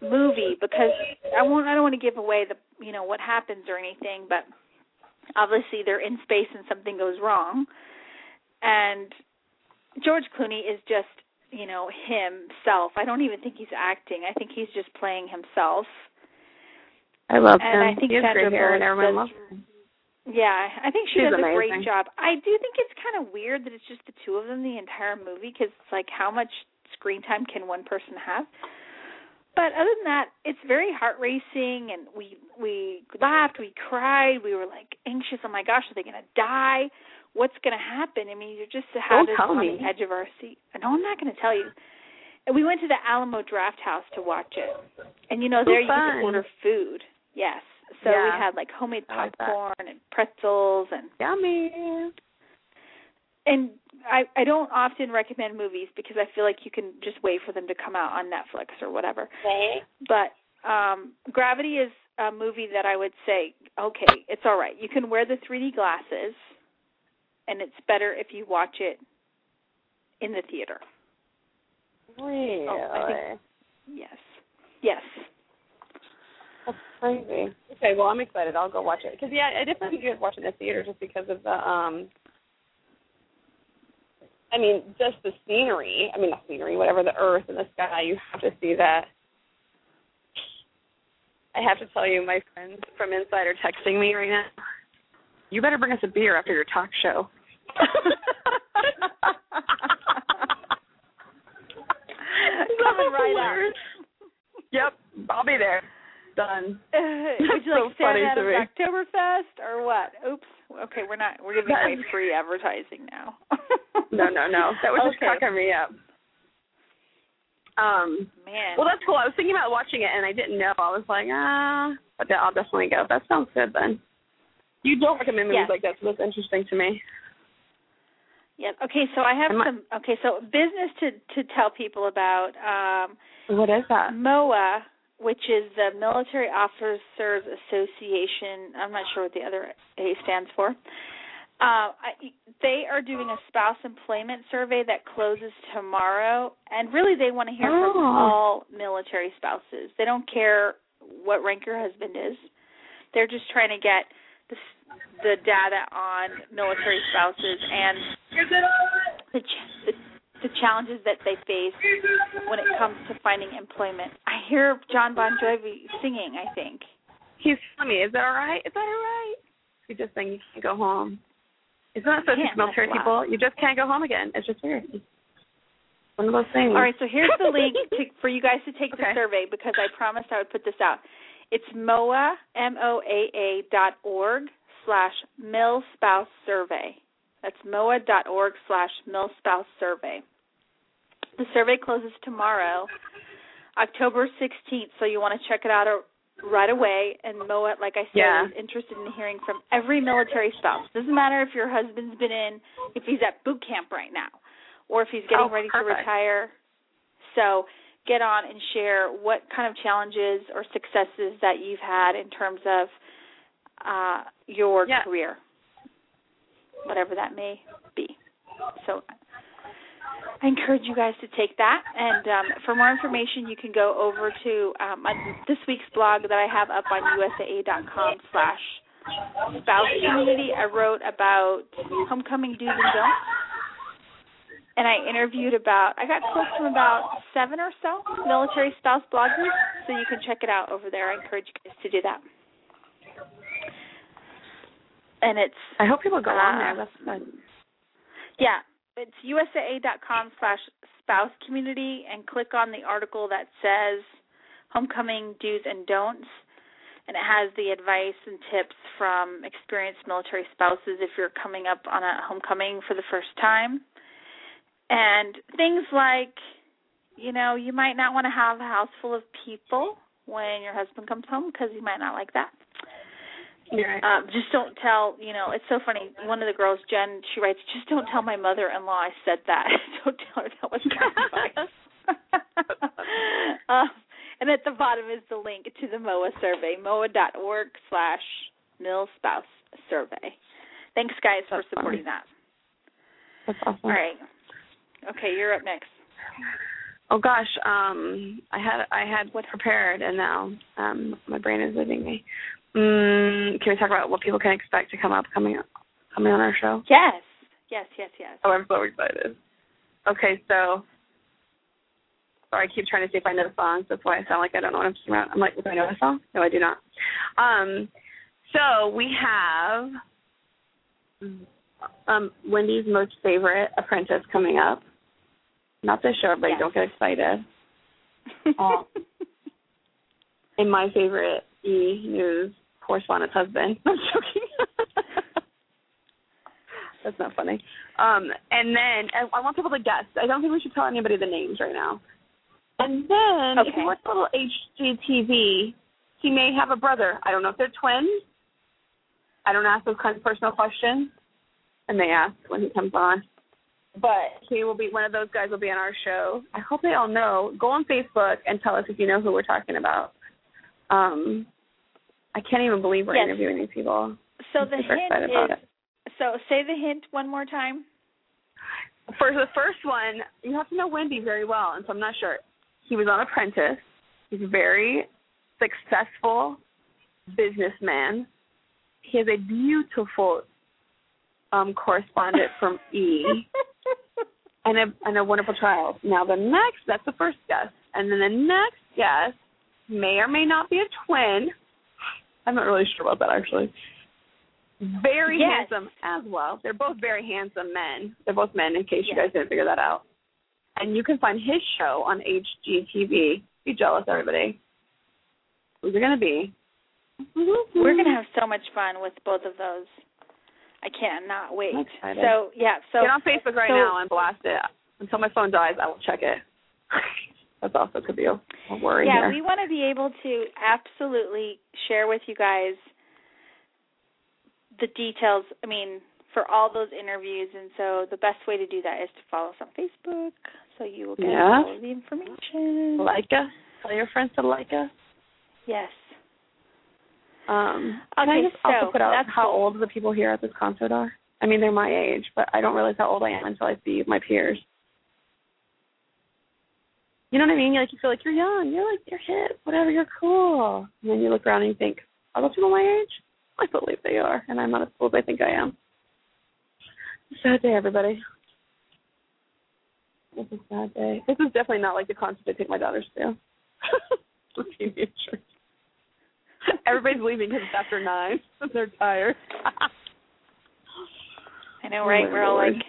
movie because I won't. I don't want to give away the you know what happens or anything, but obviously they're in space and something goes wrong, and George Clooney is just. You know, himself. I don't even think he's acting. I think he's just playing himself. I love and him. And I think Sandra Bullock and everyone loves him. Yeah, I think she She's does amazing. A great job. I do think it's kind of weird that it's just the two of them the entire movie because it's like how much screen time can one person have? But other than that, it's very heart racing, and we we laughed, we cried, we were like anxious. Oh my gosh, are they gonna die? What's going to happen? I mean, you're just on the edge of our seat. No, I'm not going to tell you. And we went to the Alamo Draft House to watch it. And, you know, there you can order food. Yes. So yeah. we had, like, homemade popcorn like and pretzels. And yummy. And I, I don't often recommend movies because I feel like you can just wait for them to come out on Netflix or whatever. Okay. But um, Gravity is a movie that I would say, okay, it's all right. You can wear the three D glasses. And it's better if you watch it in the theater. Really? Oh, I think, yes. Yes. That's crazy. Okay, well, I'm excited. I'll go watch it. Because, yeah, I definitely think you guys watch it in the theater just because of the, um, I mean, just the scenery. I mean, not scenery, whatever, the earth and the sky. You have to see that. I have to tell you, my friends from Inside are texting me right now. You better bring us a beer after your talk show. Coming right out. Yep, I'll be there. done. Would you like so stand out of Oktoberfest or what? Oops. Okay, we're not. We're giving away free advertising now. no, no, no. That was okay. Just cracking me up. Um, Man. Well, that's cool. I was thinking about watching it, and I didn't know. I was like, ah, but I'll definitely go. That sounds good then. You don't recommend movies yes. like that, so that's interesting to me. Yep. Okay, so I have Am some. I, okay, so business to, to tell people about. Um, what is that? M O A A, which is the Military Officers Association. I'm not sure what the other A stands for. Uh, I, they are doing a spouse employment survey that closes tomorrow, and really they want to hear oh. from all military spouses. They don't care what rank your husband is. They're just trying to get the, the data on military spouses and the, the, the challenges that they face when it comes to finding employment. I hear Jon Bon Jovi singing, I think. He's funny. Is that all right? Is that all right? You just saying you can't go home. Isn't that such a military people? You just can't go home again. It's just weird. One of those things. All right, so here's the link to, for you guys to take okay. the survey because I promised I would put this out. It's M O A A, M O A A dot org slash milspouse survey. That's M O A A dot org slash milspouse survey. The survey closes tomorrow, October sixteenth, so you want to check it out right away. And M O A A, like I said, yeah. is interested in hearing from every military spouse. Doesn't matter if your husband's been in, if he's at boot camp right now, or if he's getting oh, ready perfect. to retire. So get on and share what kind of challenges or successes that you've had in terms of uh, your yeah. career. Whatever that may be. So I encourage you guys to take that. And um, for more information, you can go over to um, my, this week's blog that I have up on U S A A dot com slash spouse community. I wrote about homecoming do's and don'ts. And I interviewed about, I got quotes from about seven or so military spouse bloggers. So you can check it out over there. I encourage you guys to do that. And it's I hope people go uh, on there. That's fun. Yeah. It's U S A A dot com slash spouse community and click on the article that says homecoming do's and don'ts. And it has the advice and tips from experienced military spouses if you're coming up on a homecoming for the first time. And things like, you know, you might not want to have a house full of people when your husband comes home because he might not like that. Uh, just don't tell, you know, it's so funny. One of the girls, Jen, she writes, just don't tell my mother-in-law I said that. Don't tell her that was my advice. uh, and at the bottom is the link to the M O A A survey, M O A A dot org slash milspouse survey. Thanks, guys, That's for supporting funny. that. That's awesome. All right. Okay, you're up next. Oh, gosh. Um, I had I had what prepared, and now um, my brain is leaving me. Mm, can we talk about what people can expect to come up coming up, coming on our show? Yes, yes, yes, yes. Oh, I'm so excited. Okay, so sorry, I keep trying to see if I know the songs. That's why I sound like I don't know what I'm talking about. I'm like, do I know the song? No, I do not. Um, so we have um, Wendy's most favorite apprentice coming up. Not this show, but yes. Don't get excited. Um, and my favorite E! News correspondent's husband. I'm joking. That's not funny. Um, and then I, I want people to guess. I don't think we should tell anybody the names right now. And then okay. if you watch a little H G T V, he may have a brother. I don't know if they're twins. I don't ask those kinds of personal questions. And they ask when he comes on. But he will be one of those guys will be on our show. I hope they all know. Go on Facebook and tell us if you know who we're talking about. Um, I can't even believe we're yes. interviewing these people. So I'm the hint is, so say the hint one more time. For the first one, you have to know Wendy very well, and so I'm not sure. He was on Apprentice. He's a very successful businessman. He has a beautiful um, correspondent from E! and, a, and a wonderful child. Now the next, that's the first guess. And then the next guess may or may not be a twin. I'm not really sure about that, actually. Very yes. handsome as well. They're both very handsome men. They're both men, in case yes. you guys didn't figure that out. And you can find his show on H G T V. Be jealous, everybody. Those are going to be. We're going to have so much fun with both of those. I cannot wait. So, yeah. So get on Facebook right so, now and blast it. Until my phone dies, I will check it. That's also could be a worry. Yeah, here. We want to be able to absolutely share with you guys the details, I mean, for all those interviews. And so the best way to do that is to follow us on Facebook so you will get yeah. all the information. Like us. Tell your friends to like us. Yes. Um, okay, can I just so also put out how cool. old the people here at this concert are? I mean, they're my age, but I don't realize how old I am until I see my peers. You know what I mean? You're like, you feel like you're young. You're like, you're hip, whatever, you're cool. And then you look around and you think, are those people my age? I believe they are, and I'm not as old as I think I am. Sad day, everybody. This is a sad day. This is definitely not like the concert I take my daughters to. The teenagers. Everybody's leaving because it's after nine. They're tired. I know, right? Oh, we're all Lord. Like...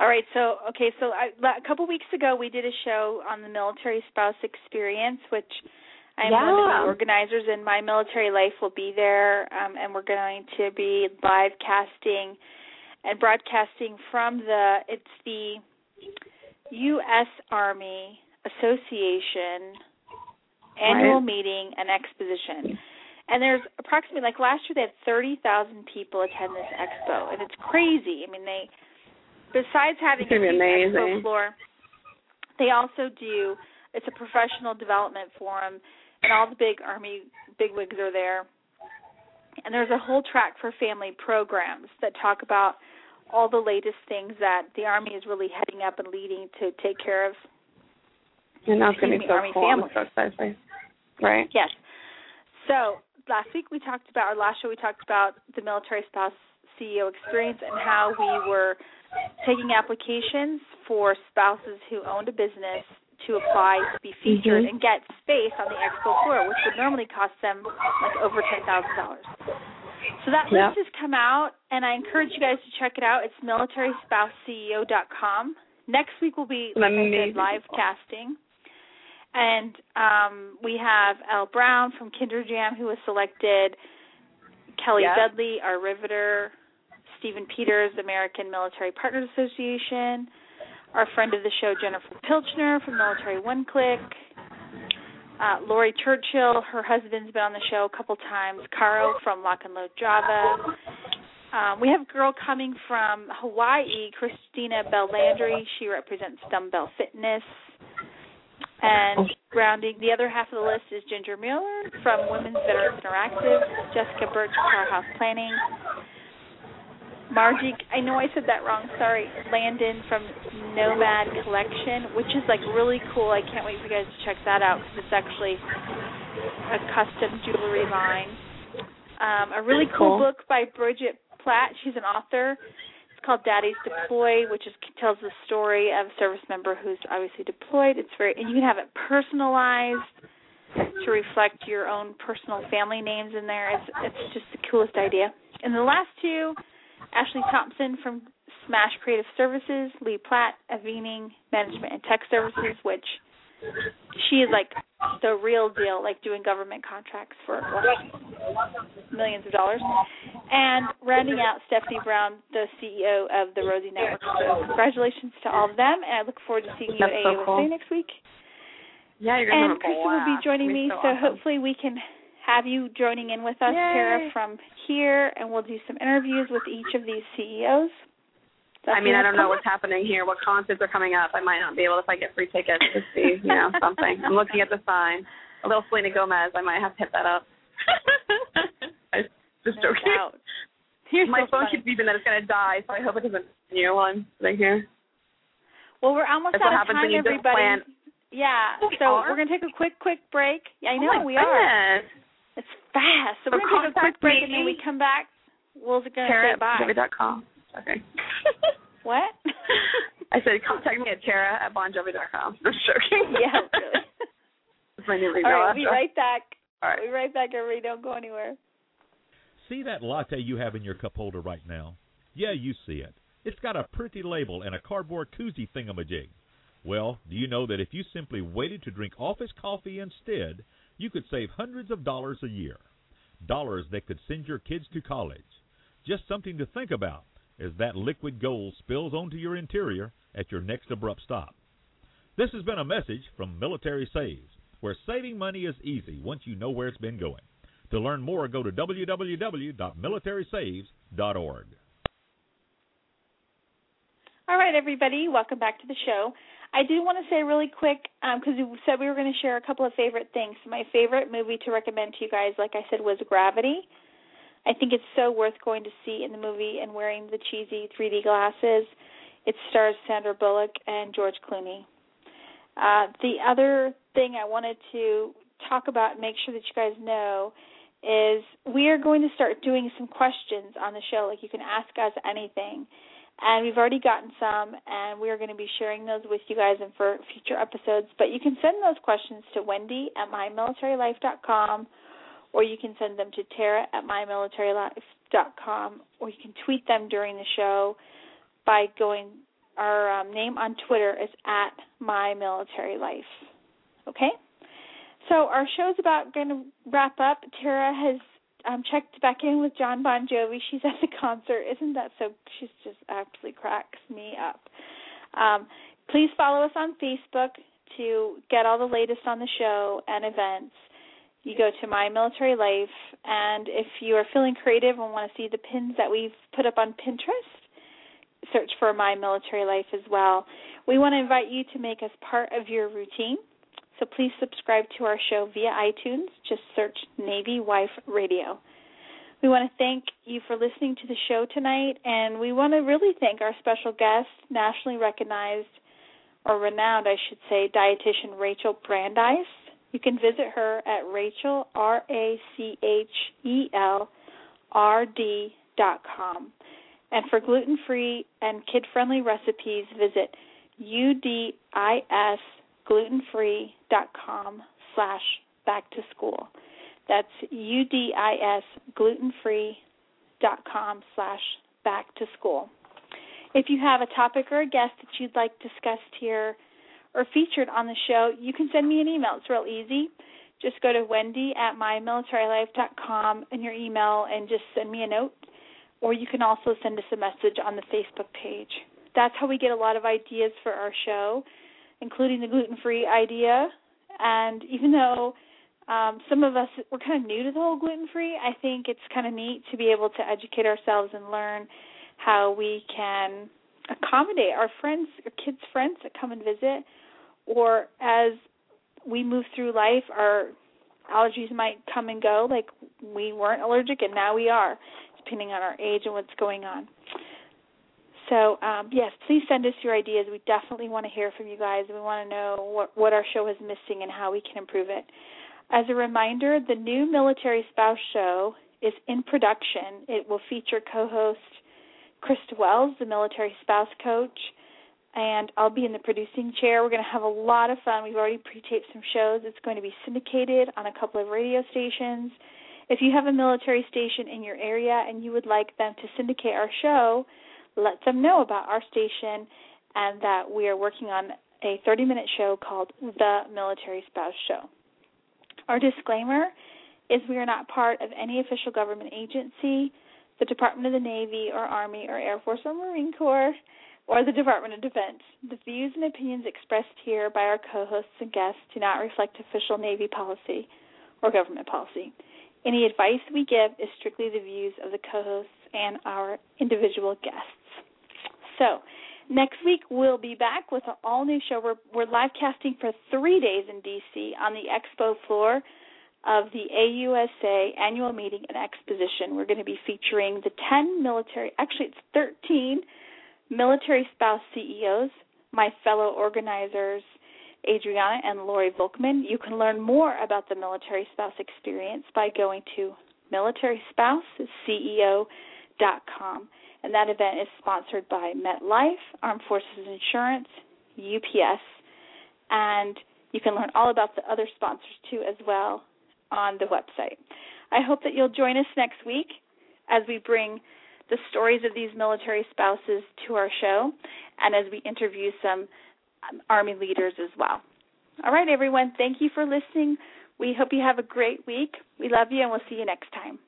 All right, so, okay, so I, a couple weeks ago we did a show on the military spouse experience, which I'm yeah. one of the organizers, and My Military Life will be there, um, and we're going to be live casting and broadcasting from the, it's the U S Army Association Annual right. Meeting and Exposition. And there's approximately, like last year they had thirty thousand people attend this expo, and it's crazy. I mean, they... Besides having a huge expo floor, they also do, it's a professional development forum, and all the big Army bigwigs are there. And there's a whole track for family programs that talk about all the latest things that the Army is really heading up and leading to take care of. And that's going to be so Army cool. families. So excited. Right? Yes. So last week we talked about, or last show we talked about the military spouse C E O experience and how we were taking applications for spouses who owned a business to apply to be featured mm-hmm. and get space on the expo floor, which would normally cost them like over ten thousand dollars. So that yeah. list has come out, and I encourage you guys to check it out. It's military spouse C E O dot com. Next week will be like said, live casting. And um, we have Elle Brown from Kinder Jam, who was selected, Kelly yeah. Dudley, our riveter, Stephen Peters, American Military Partners Association, our friend of the show, Jennifer Pilchner from Military One Click, uh, Lori Churchill, her husband's been on the show a couple times, Caro from Lock and Load Java. Um, we have a girl coming from Hawaii, Christina Bell-Landry. She represents Dumbbell Fitness. And rounding the other half of the list is Ginger Mueller from Women's Veterans Interactive, Jessica Birch, Powerhouse Planning, Margie, I know I said that wrong, sorry, Landon from Nomad Collection, which is, like, really cool. I can't wait for you guys to check that out because it's actually a custom jewelry line. Um, a really cool, cool book by Bridget Platt. She's an author. It's called Daddy's Deploy, which is, tells the story of a service member who's obviously deployed. It's very, and you can have it personalized to reflect your own personal family names in there. It's, it's just the coolest idea. And the last two... Ashley Thompson from Smash Creative Services, Lee Platt, Avening Management and Tech Services, which she is like the real deal, like doing government contracts for like millions of dollars. And rounding out Stephanie Brown, the C E O of the Rosie Network. So congratulations to all of them, and I look forward to seeing you That's at so A U S A cool. next week. Yeah, you're going to have a And Krista will be joining me, so, so awesome. Hopefully we can... have you joining in with us, Yay. Tara, from here, and we'll do some interviews with each of these C E Os. That's I mean, I don't know what's happening here, what concerts are coming up. I might not be able, if I get free tickets, to see, you know, something. I'm looking at the sign. A little Selena Gomez, I might have to hit that up. I'm just no joking. Doubt. My so phone funny. Keeps beeping that it's going to die, so I hope it doesn't continue while I'm sitting here. Well, we're almost That's out of time, everybody. Yeah, we so are? We're going to take a quick, quick break. Yeah, I know, oh we goodness. Are. It's fast. So, so we're going to take a quick break, me. And then we come back. We'll going to say bye. Tara at Bon Jovi dot com. Okay. What? I said contact me at Tara at Bon Jovi dot com. I'm joking. Yeah, really. That's my new email. All right, we'll be right back. All right. We'll be right back, everybody. Don't go anywhere. See that latte you have in your cup holder right now? Yeah, you see it. It's got a pretty label and a cardboard koozie thingamajig. Well, do you know that if you simply waited to drink office coffee instead, you could save hundreds of dollars a year, dollars that could send your kids to college. Just something to think about as that liquid gold spills onto your interior at your next abrupt stop. This has been a message from Military Saves, where saving money is easy once you know where it's been going. To learn more, go to w w w dot military saves dot org. All right, everybody, welcome back to the show. I do want to say really quick, because um, you said we were going to share a couple of favorite things. My favorite movie to recommend to you guys, like I said, was Gravity. I think it's so worth going to see in the movie and wearing the cheesy three D glasses. It stars Sandra Bullock and George Clooney. Uh, the other thing I wanted to talk about and make sure that you guys know is we are going to start doing some questions on the show. Like, you can ask us anything. And we've already gotten some, and we are going to be sharing those with you guys in for future episodes. But you can send those questions to Wendy at my military life dot com, or you can send them to Tara at my military life dot com, or you can tweet them during the show by going – our um, name on Twitter is at MyMilitaryLife. Okay? So our show's about going to wrap up. Tara has – Um, checked back in with Jon Bon Jovi. She's at the concert. Isn't that so? She's just absolutely cracks me up. Um, please follow us on Facebook to get all the latest on the show and events. You go to My Military Life, and if you are feeling creative and want to see the pins that we've put up on Pinterest, search for My Military Life as well. We want to invite you to make us part of your routine. So please subscribe to our show via iTunes. Just search Navy Wife Radio. We want to thank you for listening to the show tonight, and we want to really thank our special guest, nationally recognized, or renowned, I should say, dietitian Rachel Brandeis. You can visit her at Rachel, R A C H E L R D dot com. And for gluten-free and kid-friendly recipes, visit U D I S gluten free dot com slash back to school. That's U D I S gluten free dot com slash back to school. If you have a topic or a guest that you'd like discussed here or featured on the show, you can send me an email. It's real easy. Just go to Wendy at my military life dot com in your email and just send me a note, or you can also send us a message on the Facebook page. That's how we get a lot of ideas for our show, including the gluten-free idea. And even though um, some of us, we're kind of new to the whole gluten-free, I think it's kind of neat to be able to educate ourselves and learn how we can accommodate our friends, our kids' friends that come and visit, or as we move through life, our allergies might come and go, like we weren't allergic and now we are, depending on our age and what's going on. So, um, yes, please send us your ideas. We definitely want to hear from you guys. We want to know what, what our show is missing and how we can improve it. As a reminder, the new Military Spouse Show is in production. It will feature co-host Krista Wells, the military spouse coach, and I'll be in the producing chair. We're going to have a lot of fun. We've already pre-taped some shows. It's going to be syndicated on a couple of radio stations. If you have a military station in your area and you would like them to syndicate our show, let them know about our station and that we are working on a thirty-minute show called The Military Spouse Show. Our disclaimer is we are not part of any official government agency, the Department of the Navy or Army or Air Force or Marine Corps, or the Department of Defense. The views and opinions expressed here by our co-hosts and guests do not reflect official Navy policy or government policy. Any advice we give is strictly the views of the co-hosts and our individual guests. So next week we'll be back with an all-new show. We're, we're live casting for three days in D C on the expo floor of the A U S A annual meeting and exposition. We're going to be featuring the ten military, actually it's thirteen military spouse C E Os, my fellow organizers, Adriana and Lori Volkman. You can learn more about the military spouse experience by going to military spouse C E O dot com. And that event is sponsored by MetLife, Armed Forces Insurance, U P S, and you can learn all about the other sponsors, too, as well on the website. I hope that you'll join us next week as we bring the stories of these military spouses to our show and as we interview some Army leaders as well. All right, everyone, thank you for listening. We hope you have a great week. We love you, and we'll see you next time.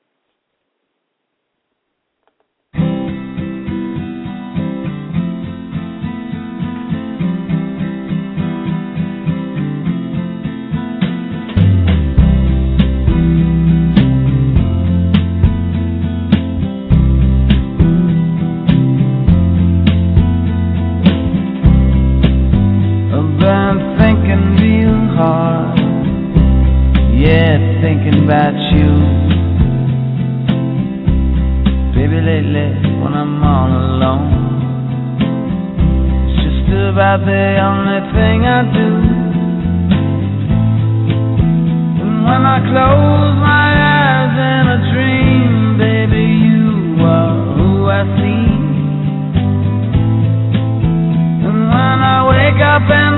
Thinking about you, baby, lately when I'm all alone, it's just about the only thing I do. And when I close my eyes in a dream, baby, you are who I see. And when I wake up and